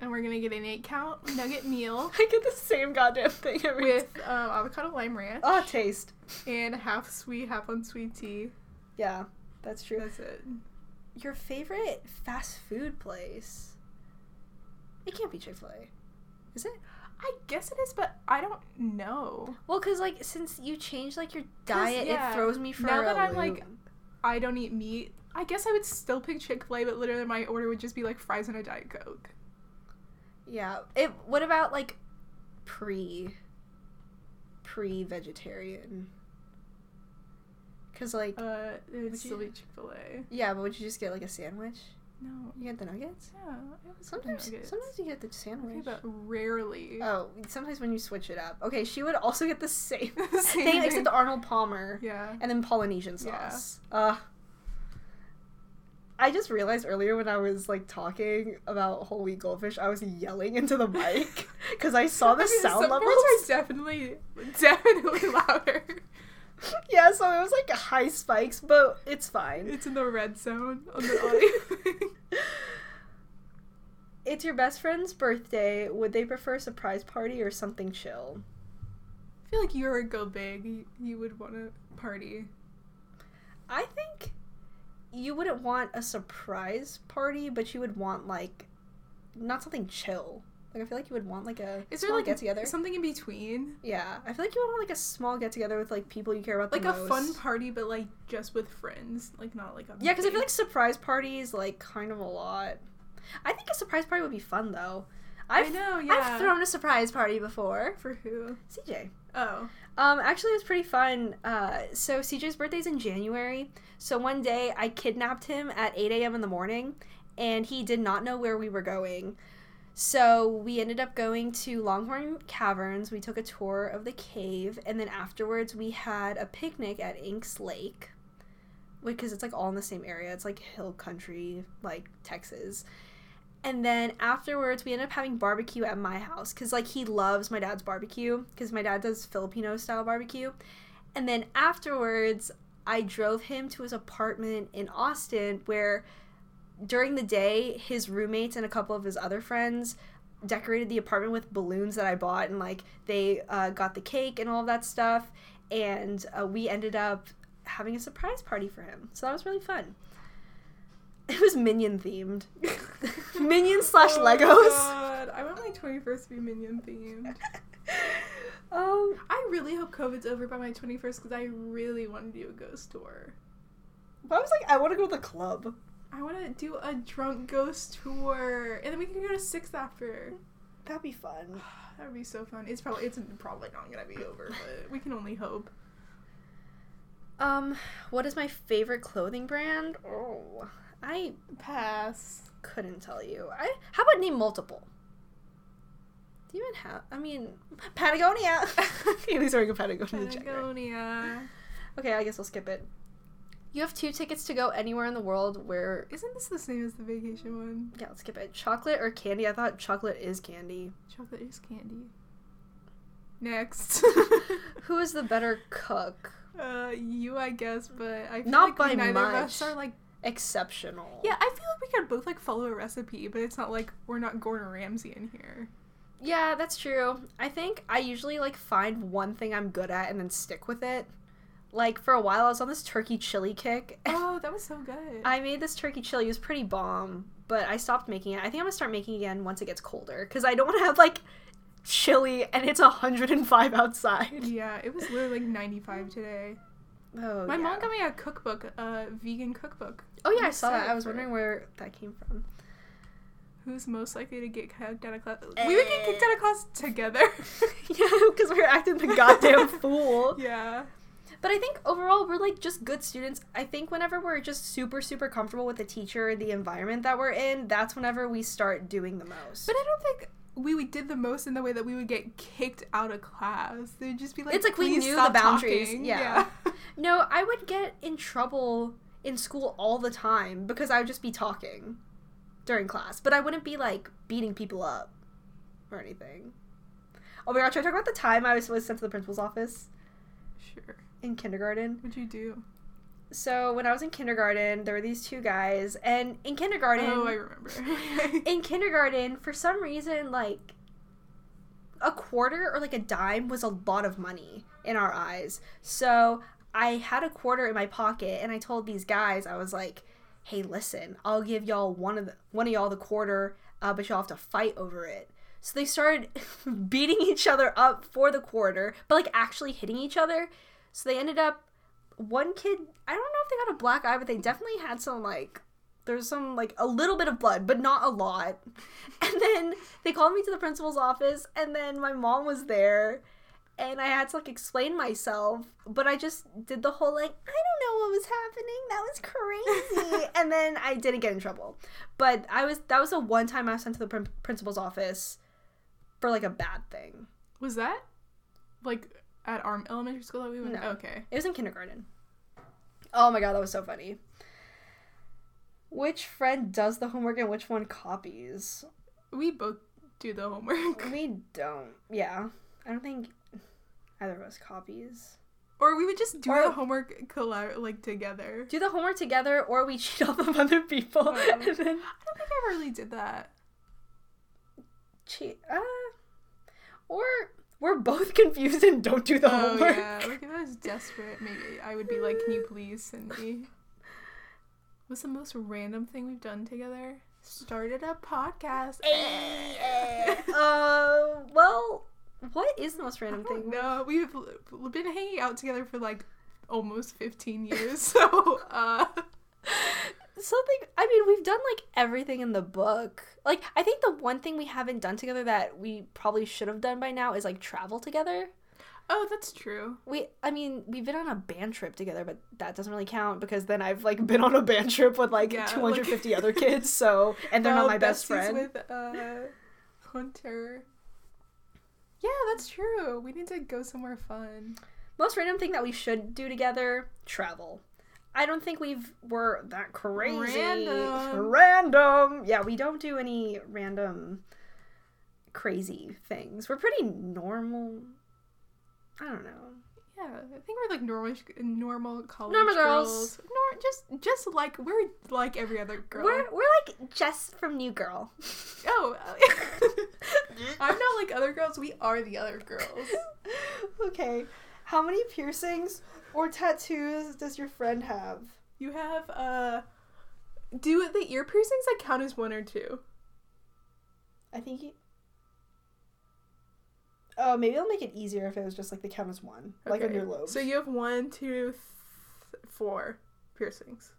and we're gonna get an 8-count nugget meal. I get the same goddamn thing every time. With avocado lime ranch. Oh, taste. And half sweet, half unsweet tea. Yeah, that's true. That's it. Your favorite fast food place? It can't be Chick-fil-A, is it? I guess it is, but I don't know. Well, because, like, since you changed, like, your diet, it throws me for a loop. Now that I'm, like, I don't eat meat, I guess I would still pick Chick-fil-A, but literally my order would just be, like, fries and a Diet Coke. Yeah. What about, like, pre-vegetarian? Because, like... it would still be Chick-fil-A. Yeah, but would you just get, like, a sandwich? No. You get the nuggets? Yeah. Sometimes you get the sandwich. Okay, but rarely. Oh, sometimes when you switch it up. Okay, she would also get the same thing except the Arnold Palmer. Yeah. And then Polynesian sauce. Yeah. I just realized earlier when I was, like, talking about Whole Wheat Goldfish, I was yelling into the mic because I saw the sound levels. Those are definitely louder. Yeah, so it was like high spikes, but it's fine. It's in the red zone on the audio. It's your best friend's birthday. Would they prefer a surprise party or something chill? I feel like you would go big. You would want a party. I think you wouldn't want a surprise party, but you would want, like, not something chill. Like, I feel like you would want, like, a small get-together. Is there, like, something in between? Yeah. I feel like you would want, like, a small get-together with, like, people you care about the most. Like, a fun party, but, like, just with friends. Like, not, like, a... Yeah, because I feel like surprise parties, like, kind of a lot. I think a surprise party would be fun, though. I know, yeah. I've thrown a surprise party before. For who? CJ. Oh. Actually, it was pretty fun. So, CJ's birthday's in January. So, one day, I kidnapped him at 8 a.m. in the morning, and he did not know where we were going. So we ended up going to Longhorn Caverns. We took a tour of the cave, and then afterwards we had a picnic at Inks Lake. because it's, like, all in the same area. It's, like, hill country, like, Texas. And then afterwards, we ended up having barbecue at my house because, like, he loves my dad's barbecue because my dad does Filipino-style barbecue. And then afterwards, I drove him to his apartment in Austin where during the day, his roommates and a couple of his other friends decorated the apartment with balloons that I bought, and, like, they got the cake and all of that stuff, and we ended up having a surprise party for him. So that was really fun. It was Minion themed. Minions / Legos. God. I want my 21st to be Minion themed. I really hope COVID's over by my 21st because I really want to do a ghost tour. But I was like, I want to go to the club. I want to do a drunk ghost tour, and then we can go to Six after. That'd be fun. That would be so fun. It's probably not gonna be over, but we can only hope. What is my favorite clothing brand? Oh, I pass. Couldn't tell you. How about name multiple? Do you even have? I mean, Patagonia. Haley's wearing a Patagonia jacket. Patagonia. Okay, I guess I'll skip it. You have 2 tickets to go anywhere in the world where... Isn't this the same as the vacation one? Yeah, let's skip it. Chocolate or candy? I thought chocolate is candy. Chocolate is candy. Next. Who is the better cook? You, I guess, but I feel not like neither of us are, like... exceptional. Yeah, I feel like we could both, like, follow a recipe, but it's not like we're not Gordon Ramsay in here. Yeah, that's true. I think I usually, like, find one thing I'm good at and then stick with it. Like, for a while, I was on this turkey chili kick. Oh, that was so good. I made this turkey chili. It was pretty bomb, but I stopped making it. I think I'm going to start making it again once it gets colder, because I don't want to have, like, chili and it's 105 outside. Yeah, it was literally, like, 95 today. Oh, my mom got me a cookbook, a vegan cookbook. Oh, yeah, I saw that. I was wondering where that came from. Who's most likely to get kicked out of class? We would get kicked out of class together. Yeah, because we were acting the goddamn fool. Yeah. But I think overall we're, like, just good students. I think whenever we're just super, super comfortable with the teacher, the environment that we're in, that's whenever we start doing the most. But I don't think we did the most in the way that we would get kicked out of class. They'd just be like, it's like we knew the boundaries. Yeah. No, I would get in trouble in school all the time because I would just be talking during class. But I wouldn't be, like, beating people up or anything. Oh my god, should I talk about the time I was sent to the principal's office? Sure. In kindergarten. What'd you do? So when I was in kindergarten, there were these 2 guys, and in kindergarten... Oh, I remember. In kindergarten, for some reason, like, a quarter or, like, a dime was a lot of money in our eyes. So I had a quarter in my pocket, and I told these guys, I was like, hey, listen, I'll give y'all one of y'all the quarter, but y'all have to fight over it. So they started beating each other up for the quarter, but, like, actually hitting each other. So they ended up, one kid, I don't know if they got a black eye, but they definitely had some, like, there's some, like, a little bit of blood, but not a lot. And then they called me to the principal's office, and then my mom was there, and I had to, like, explain myself, but I just did the whole, like, I don't know what was happening, that was crazy, and then I didn't get in trouble. But that was the one time I was sent to the principal's office for, like, a bad thing. Was that, like... At our elementary school that we went? No. Okay. It was in kindergarten. Oh my god, that was so funny. Which friend does the homework and which one copies? We both do the homework. We don't. Yeah. I don't think either of us copies. Or we would just do the homework together. Do the homework together, or we cheat off of other people. Oh. And then... I don't think I really did that. Cheat. Or... We're both confused and don't do the homework. Yeah, like if I was desperate, maybe I would be like, can you please send me? What's the most random thing we've done together? Started a podcast. Well, what is the most random thing? No, we've been hanging out together for like almost 15 years, so... Something, I mean, we've done, like, everything in the book. Like, I think the one thing we haven't done together that we probably should have done by now is, like, travel together. Oh, that's true. We've been on a band trip together, but that doesn't really count because then I've, like, been on a band trip with, like, 250 other kids, so, and they're not my best friend. With, Hunter. Yeah, that's true. We need to go somewhere fun. Most random thing that we should do together, travel. I don't think we're that crazy. Random. Yeah, we don't do any random crazy things. We're pretty normal. I don't know. Yeah, I think we're like normal college girls. Just like we're like every other girl. We're like Jess from New Girl. Oh, I'm not like other girls. We are the other girls. Okay, how many piercings or tattoos does your friend have? You have do the ear piercings like count as one or two? I think. Oh, maybe it'll make it easier if it was just, like, the count as one. Okay. Like, on your lobes. So you have 4 piercings.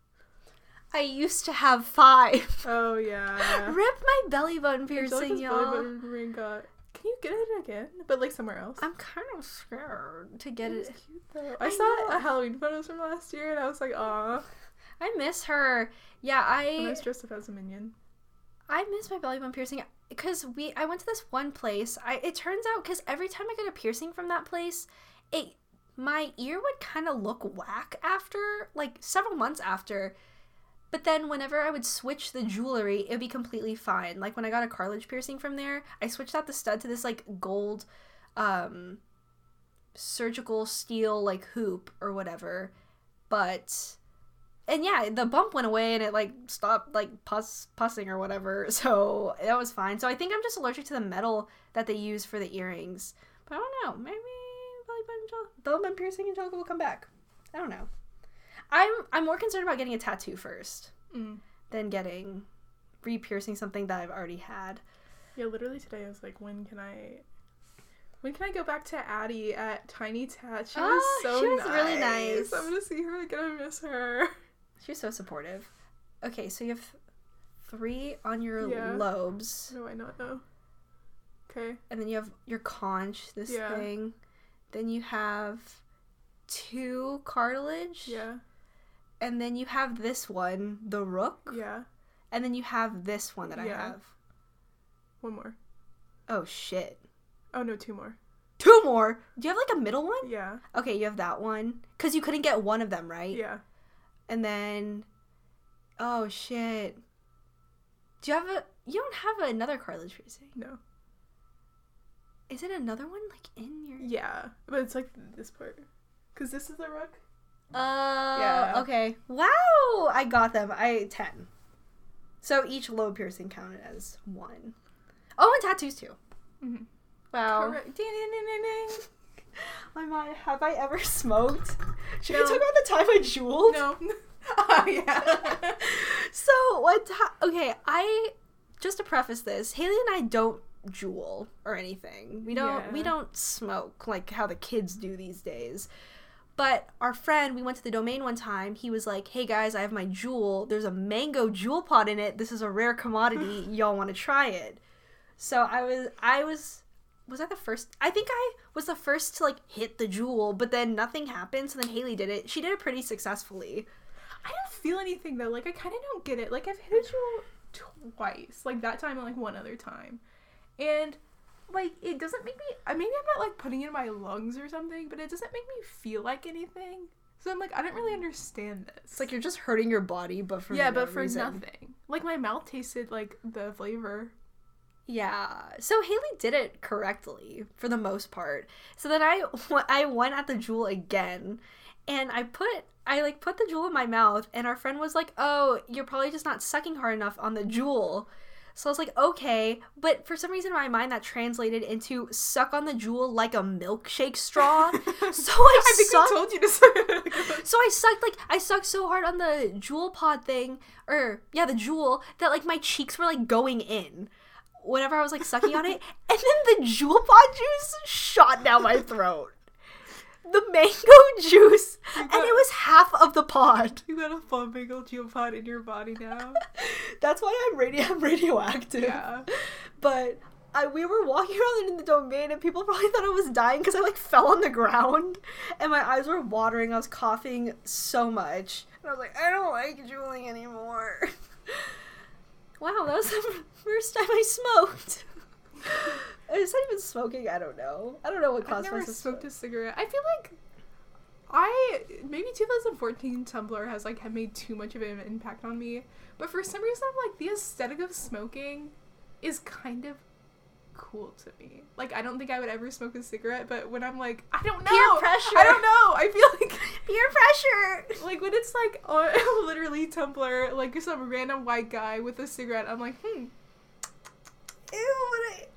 I used to have 5. Oh, yeah. Rip my belly button piercing, y'all. Belly button ring got... Can you get it again? But, like, somewhere else. I'm kind of scared to get it. It's cute, though. I saw a Halloween photos from last year, and I was like, aw. I miss her. Yeah, I was dressed up as a minion. I miss my belly button piercing. Because I went to this one place. It turns out, because every time I got a piercing from that place, my ear would kind of look whack after, like, several months after. But then whenever I would switch the jewelry, it would be completely fine. Like, when I got a cartilage piercing from there, I switched out the stud to this, like, gold surgical steel, like, hoop or whatever. But... And yeah, the bump went away and it, like, stopped, like, pussing or whatever. So that was fine. So I think I'm just allergic to the metal that they use for the earrings. But I don't know. Maybe belly button piercing Angelica will come back. I don't know. I'm more concerned about getting a tattoo first than getting re-piercing something that I've already had. Yeah, literally today I was like, when can I go back to Addie at Tiny Tat? She was so nice. She was really nice. I'm going to see her again. I miss her. She was so supportive. Okay, so you have 3 on your lobes. No, I not know. Okay. And then you have your conch, this thing. Then you have 2 cartilage. Yeah. And then you have this one, the rook. Yeah. And then you have this one that I have. 1 more. Oh, shit. Oh, no, 2 more. 2 more? Do you have, like, a middle one? Yeah. Okay, you have that one. Because you couldn't get one of them, right? Yeah. And then, oh, shit. Do you have you don't have another cartilage piercing? No. Is it another one, like, in your... Yeah, but it's, like, this part. Because this is the rook. Oh, okay. Wow! I got them. 10. So each lobe piercing counted as 1. Oh, and tattoos, too. Mm-hmm. Wow. Ding, ding, ding, ding. My mom, have I ever smoked? Should we talk about the time I jeweled? No. Oh, yeah. So, okay, just to preface this, Haley and I don't jewel or anything. We don't smoke like how the kids do these days. But our friend, we went to the Domain one time. He was like, hey, guys, I have my jewel. There's a mango jewel pod in it. This is a rare commodity. Y'all want to try it? So, was I the first? I think I was the first to, like, hit the jewel, but then nothing happened, so then Haley did it. She did it pretty successfully. I don't feel anything, though. Like, I kind of don't get it. Like, I've hit a jewel twice. Like, that time and, like, one other time. And, like, it doesn't make me... Maybe I'm not, like, putting it in my lungs or something, but it doesn't make me feel like anything. So I'm like, I don't really understand this. It's like you're just hurting your body, but for nothing. Like, my mouth tasted, like, the flavor... Yeah, so Haley did it correctly, for the most part. So then I went at the jewel again, and I put the jewel in my mouth, and our friend was like, oh, you're probably just not sucking hard enough on the jewel. So I was like, okay, but for some reason in my mind that translated into suck on the jewel like a milkshake straw. So I sucked, like, I sucked so hard on the jewel pod thing, the jewel, that, like, my cheeks were, like, going in. Whenever I was, like, sucking on it, and then the jewel pod juice shot down my throat. The mango juice, and it was half of the pod. You got a full mango jewel pod in your body now. That's why I'm radioactive. Yeah. But we were walking around in the Domain, and people probably thought I was dying because I, like, fell on the ground, and my eyes were watering. I was coughing so much, and I was like, I don't like jeweling anymore. Wow, that was the first time I smoked. Is that even smoking? I don't know. I don't know what caused myself. I've never smoked a cigarette. I feel like Maybe 2014 Tumblr has, like, had made too much of an impact on me, but for some reason, like, the aesthetic of smoking is kind of cool to me. Like, I don't think I would ever smoke a cigarette, but when I'm like, I don't know. Peer pressure. I don't know. I feel like peer pressure. Like, when it's, like, on, literally Tumblr, like, some random white guy with a cigarette, I'm like, ew, what I...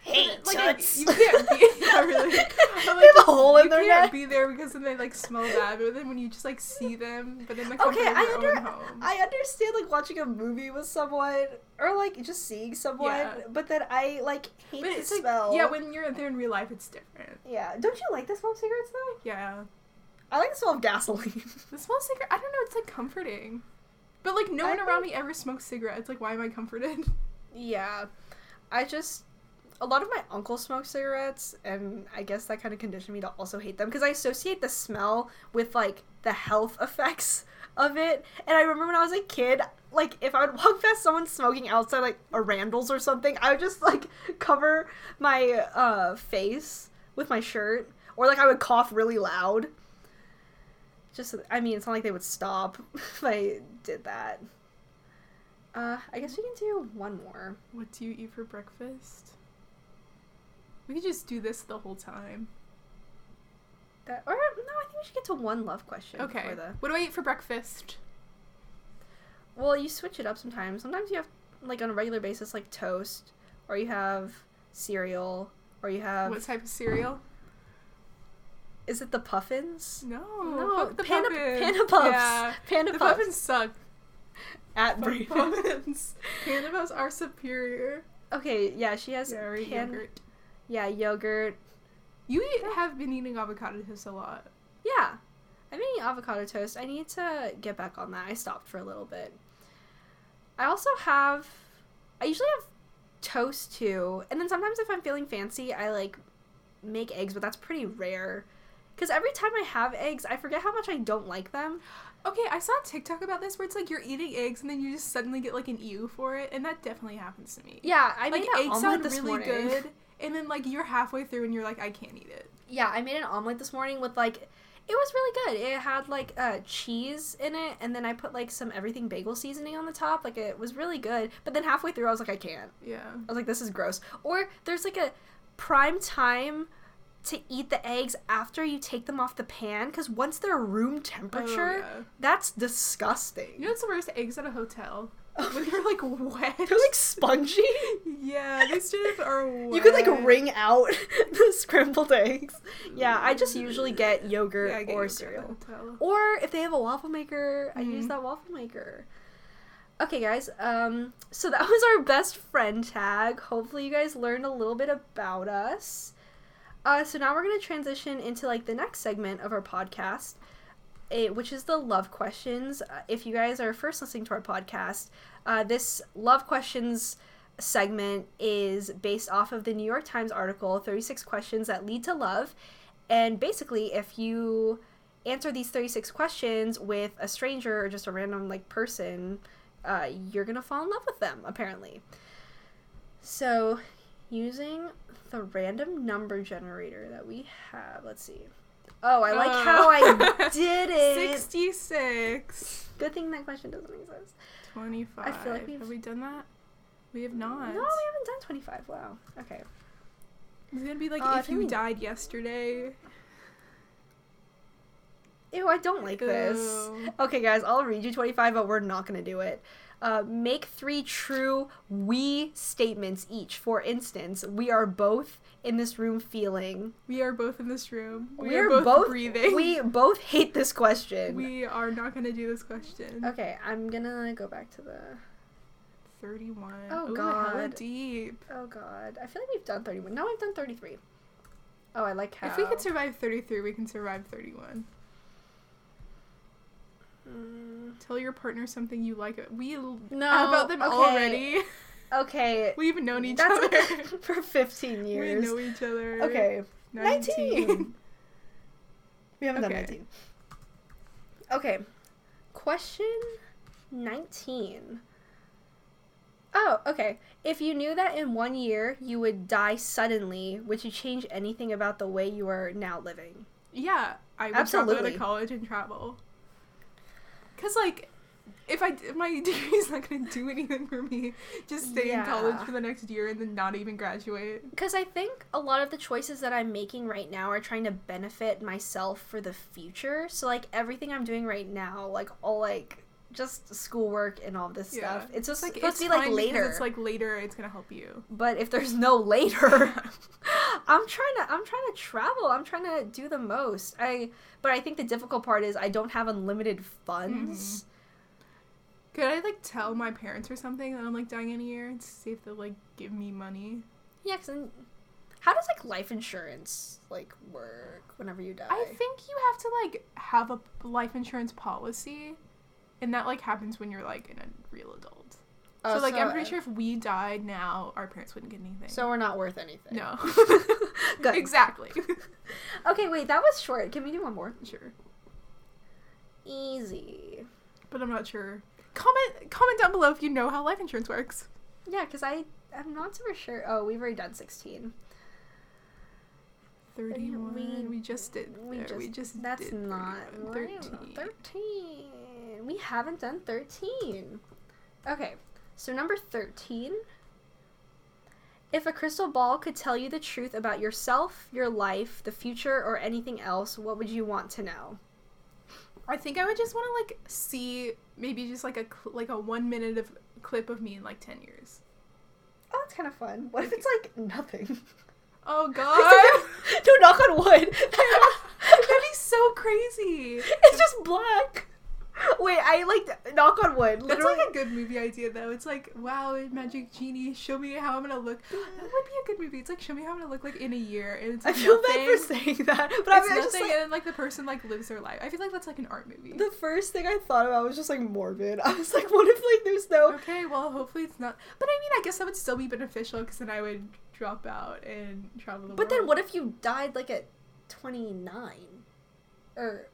Hey, like, you can't be really. Like, they have a hole in their neck. You can't be there because then they, like, smell bad. But then when you just, like, see them, but then, like, okay, I understand, like, watching a movie with someone or, like, just seeing someone. Yeah. But then I, like, hate the smell. Like, yeah, when you're there in real life, it's different. Yeah. Don't you like the smell of cigarettes, though? Yeah. I like the smell of gasoline. The smell of cigarette? I don't know. It's, like, comforting. But, like, no one around me ever smokes cigarettes. Like, why am I comforted? Yeah. I just... A lot of my uncles smoke cigarettes, and I guess that kind of conditioned me to also hate them, because I associate the smell with, like, the health effects of it. And I remember when I was a kid, like, if I would walk past someone smoking outside, like, a Randall's or something, I would just, like, cover my face with my shirt, or, like, I would cough really loud. Just, I mean, it's not like they would stop if I did that. I guess we can do one more. What do you eat for breakfast? We could just do this the whole time. I think we should get to one love question. Okay. What do I eat for breakfast? Well, you switch it up sometimes. Sometimes you have, like, on a regular basis, like, toast, or you have cereal, or you have... What type of cereal? Is it the Puffins? No. Fuck the Puffins. Panda Puffs. Yeah. Panda Puffs. The Puffins suck. At Brayden. Puffins. Panda Puffs are superior. Okay, yeah, she has yogurt. Yeah, yogurt. You have been eating avocado toast a lot. Yeah. I've been eating avocado toast. I need to get back on that. I stopped for a little bit. I usually have toast, too. And then sometimes if I'm feeling fancy, I, like, make eggs, but that's pretty rare. Because every time I have eggs, I forget how much I don't like them. Okay, I saw a TikTok about this where it's, like, you're eating eggs and then you just suddenly get, like, an ew for it. And that definitely happens to me. Yeah, I made an omelet this morning. Eggs sound really good. And then, like, you're halfway through and you're like, I can't eat it. Yeah, I made an omelet this morning with, like, it was really good. It had, like, cheese in it, and then I put, like, some everything bagel seasoning on the top. Like, it was really good. But then halfway through, I was like, I can't. Yeah. I was like, this is gross. Or there's, like, a prime time to eat the eggs after you take them off the pan, because once they're room temperature, that's disgusting. You know what's the worst? Eggs at a hotel. When they're, like, wet. They're, like, spongy? Yeah, these just are wet. You could, like, wring out the scrambled eggs. Yeah, I just usually get yogurt or cereal. Or if they have a waffle maker, I use that waffle maker. Okay, guys, so that was our best friend tag. Hopefully you guys learned a little bit about us. So now we're going to transition into, like, the next segment of our podcast, which is the love questions. If you guys are first listening to our podcast, this love questions segment is based off of the New York Times article, 36 Questions That Lead to Love. And basically, if you answer these 36 questions with a stranger or just a random, like, person, you're going to fall in love with them, apparently. So using the random number generator that we have, let's see. Oh, I like how I did it. 66. Good thing that question doesn't exist. 25. I feel like have we done that? We have not. No, we haven't done 25. Wow. Okay. It's gonna be like if you died yesterday. Ew, I don't like this. Okay, guys, I'll read you 25, but we're not gonna do it. Make 3 true we statements each. For instance, we are both in this room feeling. We are both in this room. We are both breathing. We both hate this question. We are not going to do this question. Okay, I'm going to go back to the... 31. Oh, God. How deep. Oh, God. I feel like we've done 31. No, I've done 33. Oh, I like how... If we could survive 33, we can survive 31. Tell your partner something you like. Already. Okay. We've known each other for 15 years. We know each other. Okay. 19. We haven't done 19. Okay. Question 19. Oh, okay. If you knew that in 1 year you would die suddenly, would you change anything about the way you are now living? Yeah. I would go to college and travel. Because, like, my degree's not going to do anything for me. Just stay in college for the next year and then not even graduate. Because I think a lot of the choices that I'm making right now are trying to benefit myself for the future. So, like, everything I'm doing right now, like, all, like, just schoolwork and all this stuff. It's just, like, supposed to be, like, later. It's, like, later it's going to help you. But if there's no later, I'm trying to travel. I'm trying to do the most. But I think the difficult part is I don't have unlimited funds. Mm-hmm. Could I, like, tell my parents or something that I'm, like, dying in a year to see if they'll, like, give me money? Yeah, because then how does, like, life insurance, like, work whenever you die? I think you have to, like, have a life insurance policy, and that, like, happens when you're, like, a real adult. So, like, I'm pretty sure if we died now, our parents wouldn't get anything. So we're not worth anything. No. Good. Exactly. Okay, wait, that was short. Can we do one more? Sure. Easy. But I'm not sure. Comment down below if you know how life insurance works. Yeah, because I'm not super sure. Oh, we've already done 16. 31. We just did. We just that's did not 13. 13. We haven't done 13. Okay, so number 13. If a crystal ball could tell you the truth about yourself, your life, the future, or anything else, what would you want to know? I think I would just want to, like, see maybe just, like, a 1 minute of clip of me in, like, 10 years. Oh, that's kind of fun. What if it's, like, nothing? Oh, God. No, knock on wood. That'd be so crazy. It's just black. Wait, I, like, knock on wood. Literally. That's, like, a good movie idea, though. It's like, wow, Magic Genie, show me how I'm gonna look. That would be a good movie. It's like, show me how I'm gonna look, like, in a year. And it's, like, I feel bad for saying that, but I mean, it's nothing, and, like, the person, like, lives their life. I feel like that's, like, an art movie. The first thing I thought about was just, like, morbid. I was like, what if, like, there's no... Okay, well, hopefully it's not... But, I mean, I guess that would still be beneficial, because then I would drop out and travel the world. But then what if you died, like, at 29? Or...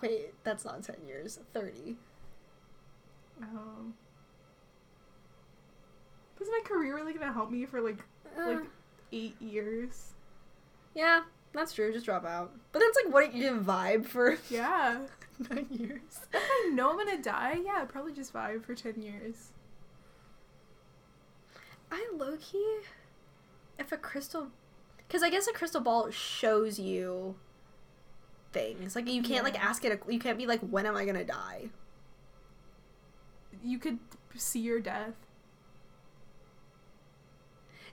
Wait, that's not 10 years. 30. Was my career really going to help me for, like 8 years? Yeah, that's true. Just drop out. But that's, like, what you didn't vibe for... Yeah. 9 years. If I know I'm going to die, yeah, I'd probably just vibe for 10 years. I low-key... If a crystal... Because I guess a crystal ball shows you... things. Like, you can't, like, ask it, you can't be like, when am I gonna die? You could see your death.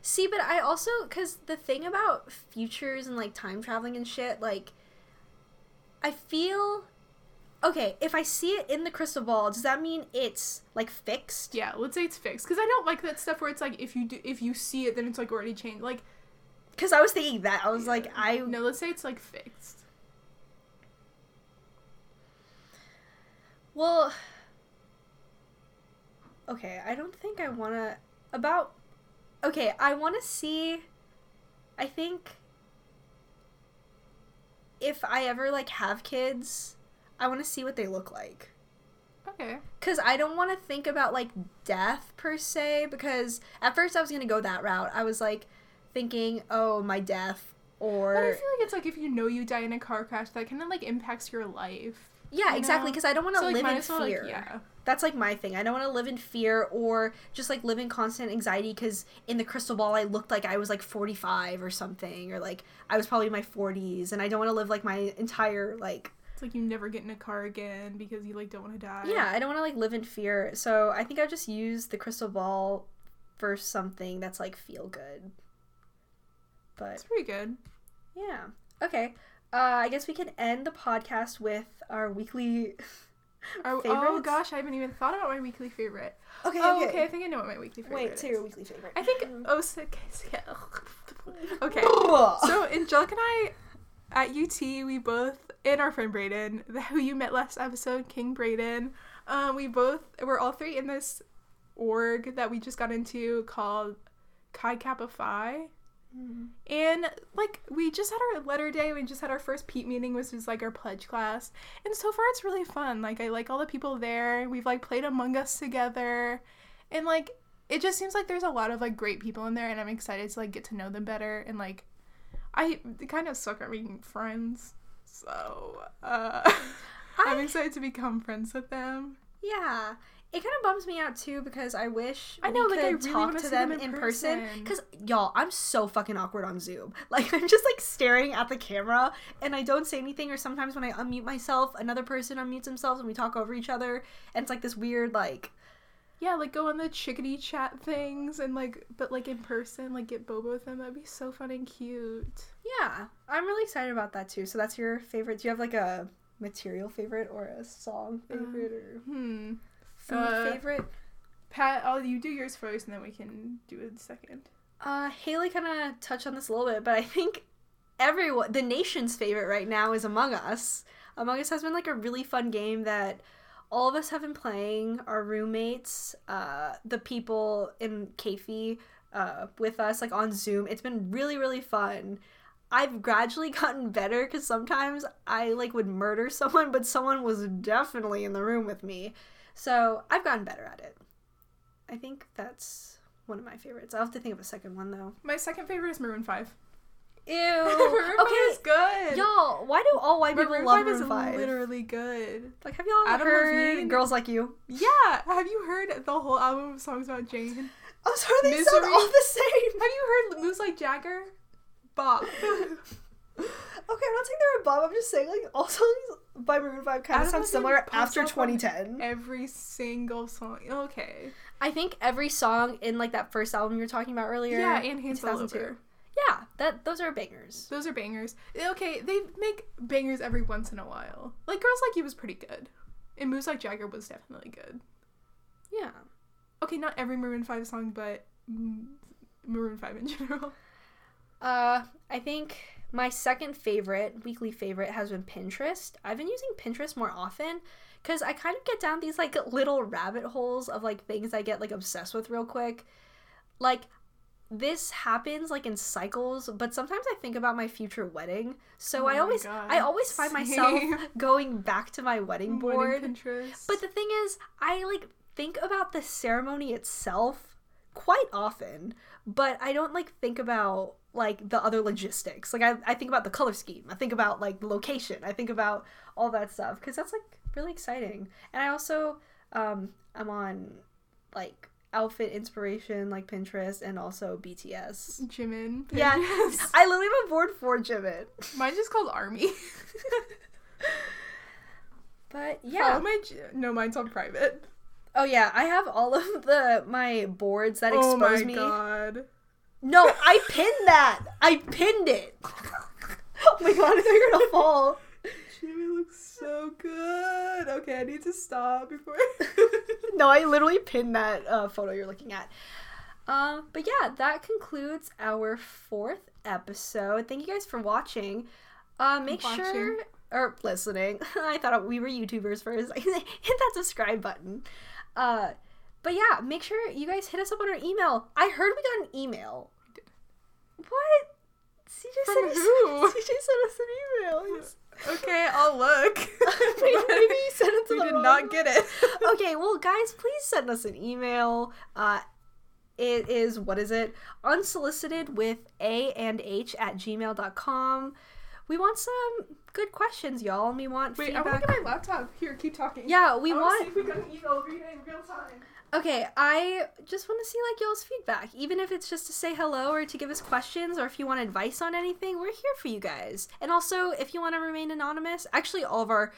See, but I also, because the thing about futures and, like, time traveling and shit, like, I feel, okay, if I see it in the crystal ball, does that mean it's, like, fixed? Yeah, let's say it's fixed, because I don't like that stuff where it's, like, if you see it, then it's, like, already changed, like. Because I was thinking that, I was like, No, let's say it's, like, fixed. Well, okay, I don't think I want to, I want to see, I think, if I ever, like, have kids, I want to see what they look like. Okay. Because I don't want to think about, like, death, per se, because at first I was going to go that route. I was, like, thinking, oh, my death, or... But I feel like it's, like, if you know you die in a car crash, that kind of, like, impacts your life. Yeah, exactly, because I don't want to live in fear. Like, yeah. That's, like, my thing. I don't want to live in fear or just, like, live in constant anxiety because in the crystal ball I looked like I was, like, 45 or something, or, like, I was probably in my 40s, and I don't want to live, like, my entire, like... It's like you never get in a car again because you, like, don't want to die. Yeah, I don't want to, like, live in fear, so I think I'll just use the crystal ball for something that's, like, feel good. But... It's pretty good. Yeah. Okay. I guess we can end the podcast with our weekly favorites. Oh, gosh, I haven't even thought about my weekly favorite. Okay, okay, I think I know what my weekly favorite is. Wait, say your weekly favorite. I think... Okay. So, Angelica and I, at UT, we both, and our friend Brayden, who you met last episode, King Brayden, we're all three in this org that we just got into called Chi Kappa Phi. And, like, we just had our letter day, we just had our first PEAT meeting, which was, like, our pledge class, and so far it's really fun. Like, I like all the people there, we've, like, played Among Us together, and, like, it just seems like there's a lot of, like, great people in there, and I'm excited to, like, get to know them better, and, like, I kind of suck at making friends, So, I'm excited to become friends with them. Yeah. It kind of bums me out, too, because I wish I really could talk to them in person. Because, y'all, I'm so fucking awkward on Zoom. Like, I'm just, like, staring at the camera, and I don't say anything, or sometimes when I unmute myself, another person unmutes themselves, and we talk over each other, and it's, like, this weird, like... Yeah, like, go on the chickadee chat things, and, like, but, like, in person, like, get boba with them. That'd be so fun and cute. Yeah. I'm really excited about that, too. So that's your favorite. Do you have, like, a material favorite or a song favorite? Favorite? Pat, you do yours first, and then we can do it second. Haley kind of touched on this a little bit, but I think everyone, the nation's favorite right now is Among Us. Among Us has been, like, a really fun game that all of us have been playing. Our roommates, the people in KFE, with us, like, on Zoom. It's been really, really fun. I've gradually gotten better, because sometimes I, like, would murder someone, but someone was definitely in the room with me. So, I've gotten better at it. I think that's one of my favorites. I'll have to think of a second one, though. My second favorite is Maroon 5. Ew. Maroon 5 is good. Y'all, why do all white people love Maroon 5? Maroon 5 is literally good. Like, have y'all heard Girls Like You? Yeah. Have you heard the whole album of songs about Jane? I'm sorry, they sound all the same. Have you heard Moves Like Jagger? Bop. Okay, I'm not saying they're a bop. I'm just saying, like, all songs by Maroon 5 kind of sounds similar after 2010. Every single song. Okay. I think every song in, like, that first album you were talking about earlier. Yeah, and Hands All Over. Yeah, those are bangers. Those are bangers. Okay, they make bangers every once in a while. Like, Girls Like You was pretty good. And Moves Like Jagger was definitely good. Yeah. Okay, not every Maroon 5 song, but Maroon 5 in general. I think... My second favorite, weekly favorite, has been Pinterest. I've been using Pinterest more often because I kind of get down these, like, little rabbit holes of, like, things I get, like, obsessed with real quick. Like, this happens, like, in cycles, but sometimes I think about my future wedding. So I always find myself going back to my wedding board. Pinterest. But the thing is, I, like, think about the ceremony itself quite often, but I don't, like, think about... like, the other logistics. Like, I think about the color scheme. I think about, like, the location. I think about all that stuff. Because that's, like, really exciting. And I also, I'm on, like, outfit inspiration, like, Pinterest, and also BTS. Jimin. Pinterest. Yeah. I literally have a board for Jimin. Mine's just called ARMY. But, yeah. Follow my no, mine's on private. Oh, yeah. I have all of my boards that expose me. Oh, my God. No, I pinned that. I pinned it. Oh my God, I thought you were gonna fall. Jimmy looks so good. Okay, I need to stop before. No, I literally pinned that photo you're looking at. But yeah, that concludes our fourth episode. Thank you guys for watching. Make sure or listening. I thought we were YouTubers first. Hit that subscribe button. But yeah, make sure you guys hit us up on our email. I heard we got an email. What? CJ sent us an email. Okay, I'll look. Maybe you sent it to the wrong. We did not get it. Okay, well, guys, please send us an email. It is, unsolicited with AH@gmail.com. We want some good questions, y'all, and we want feedback. Wait, I want to get my laptop. Here, keep talking. Yeah, I want to see if we got an email in real time. Okay, I just want to see, like, y'all's feedback, even if it's just to say hello or to give us questions or if you want advice on anything, we're here for you guys. And also, if you want to remain anonymous, actually all the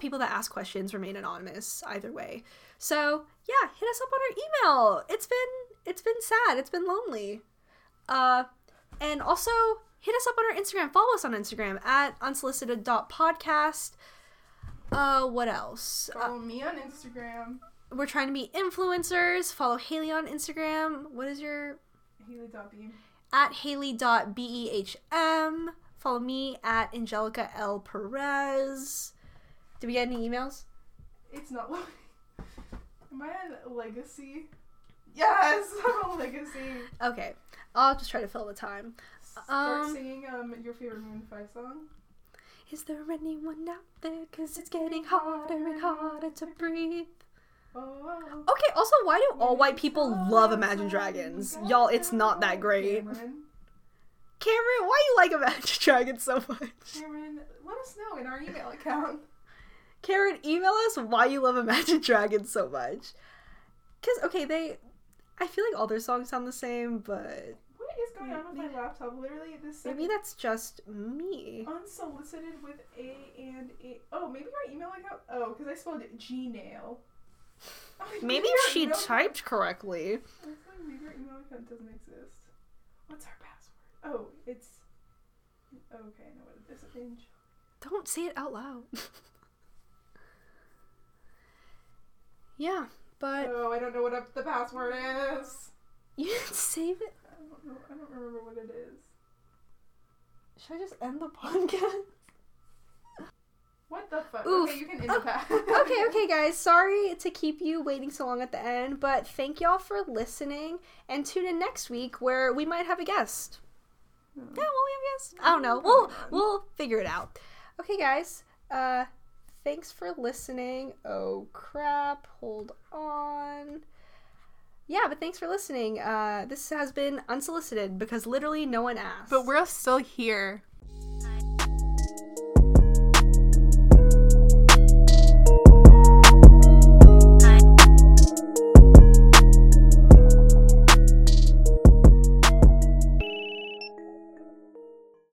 people that ask questions remain anonymous either way. So, yeah, hit us up on our email. It's been sad. It's been lonely. And also, hit us up on our Instagram. Follow us on Instagram at unsolicited.podcast. What else? Follow me on Instagram. We're trying to be influencers. Follow Haley on Instagram. What is your... Haley.b. At Haley.behm. Follow me at Angelica L. Perez. Did we get any emails? It's not loading. Am I on Legacy? Yes! I'm on Legacy. Okay. I'll just try to fill the time. Start singing your favorite Maroon 5 song. Is there anyone out there? Because it's getting harder and harder to breathe. Okay, also, why do all white people love Imagine Dragons? Y'all, it's not that great. Cameron, why you like Imagine Dragons so much? Cameron, Let us know in our email account. Karen, email us why you love Imagine Dragons so much. Because, okay, I feel like all their songs sound the same, but... What is going on with my laptop? Literally, this... Maybe that's just me. Unsolicited with A and A... Oh, maybe our email account... Oh, because I spelled it Gmail. Maybe she typed correctly. I feel like maybe our email account doesn't exist. What's our password? Oh, it's... Okay, I know what it is. Don't say it out loud. Yeah, but... Oh, I don't know what the password is. You didn't save it? I don't know. I don't remember what it is. Should I just end the podcast? What the fuck? Oof. Okay, you can end the podcast. Okay, guys. Sorry to keep you waiting so long at the end, but thank y'all for listening, and tune in next week where we might have a guest. Yeah, will we have a guest? I don't know. We'll figure it out. Okay, guys. Thanks for listening. Oh, crap. Hold on. Yeah, but thanks for listening. This has been unsolicited because literally no one asked. But we're still here.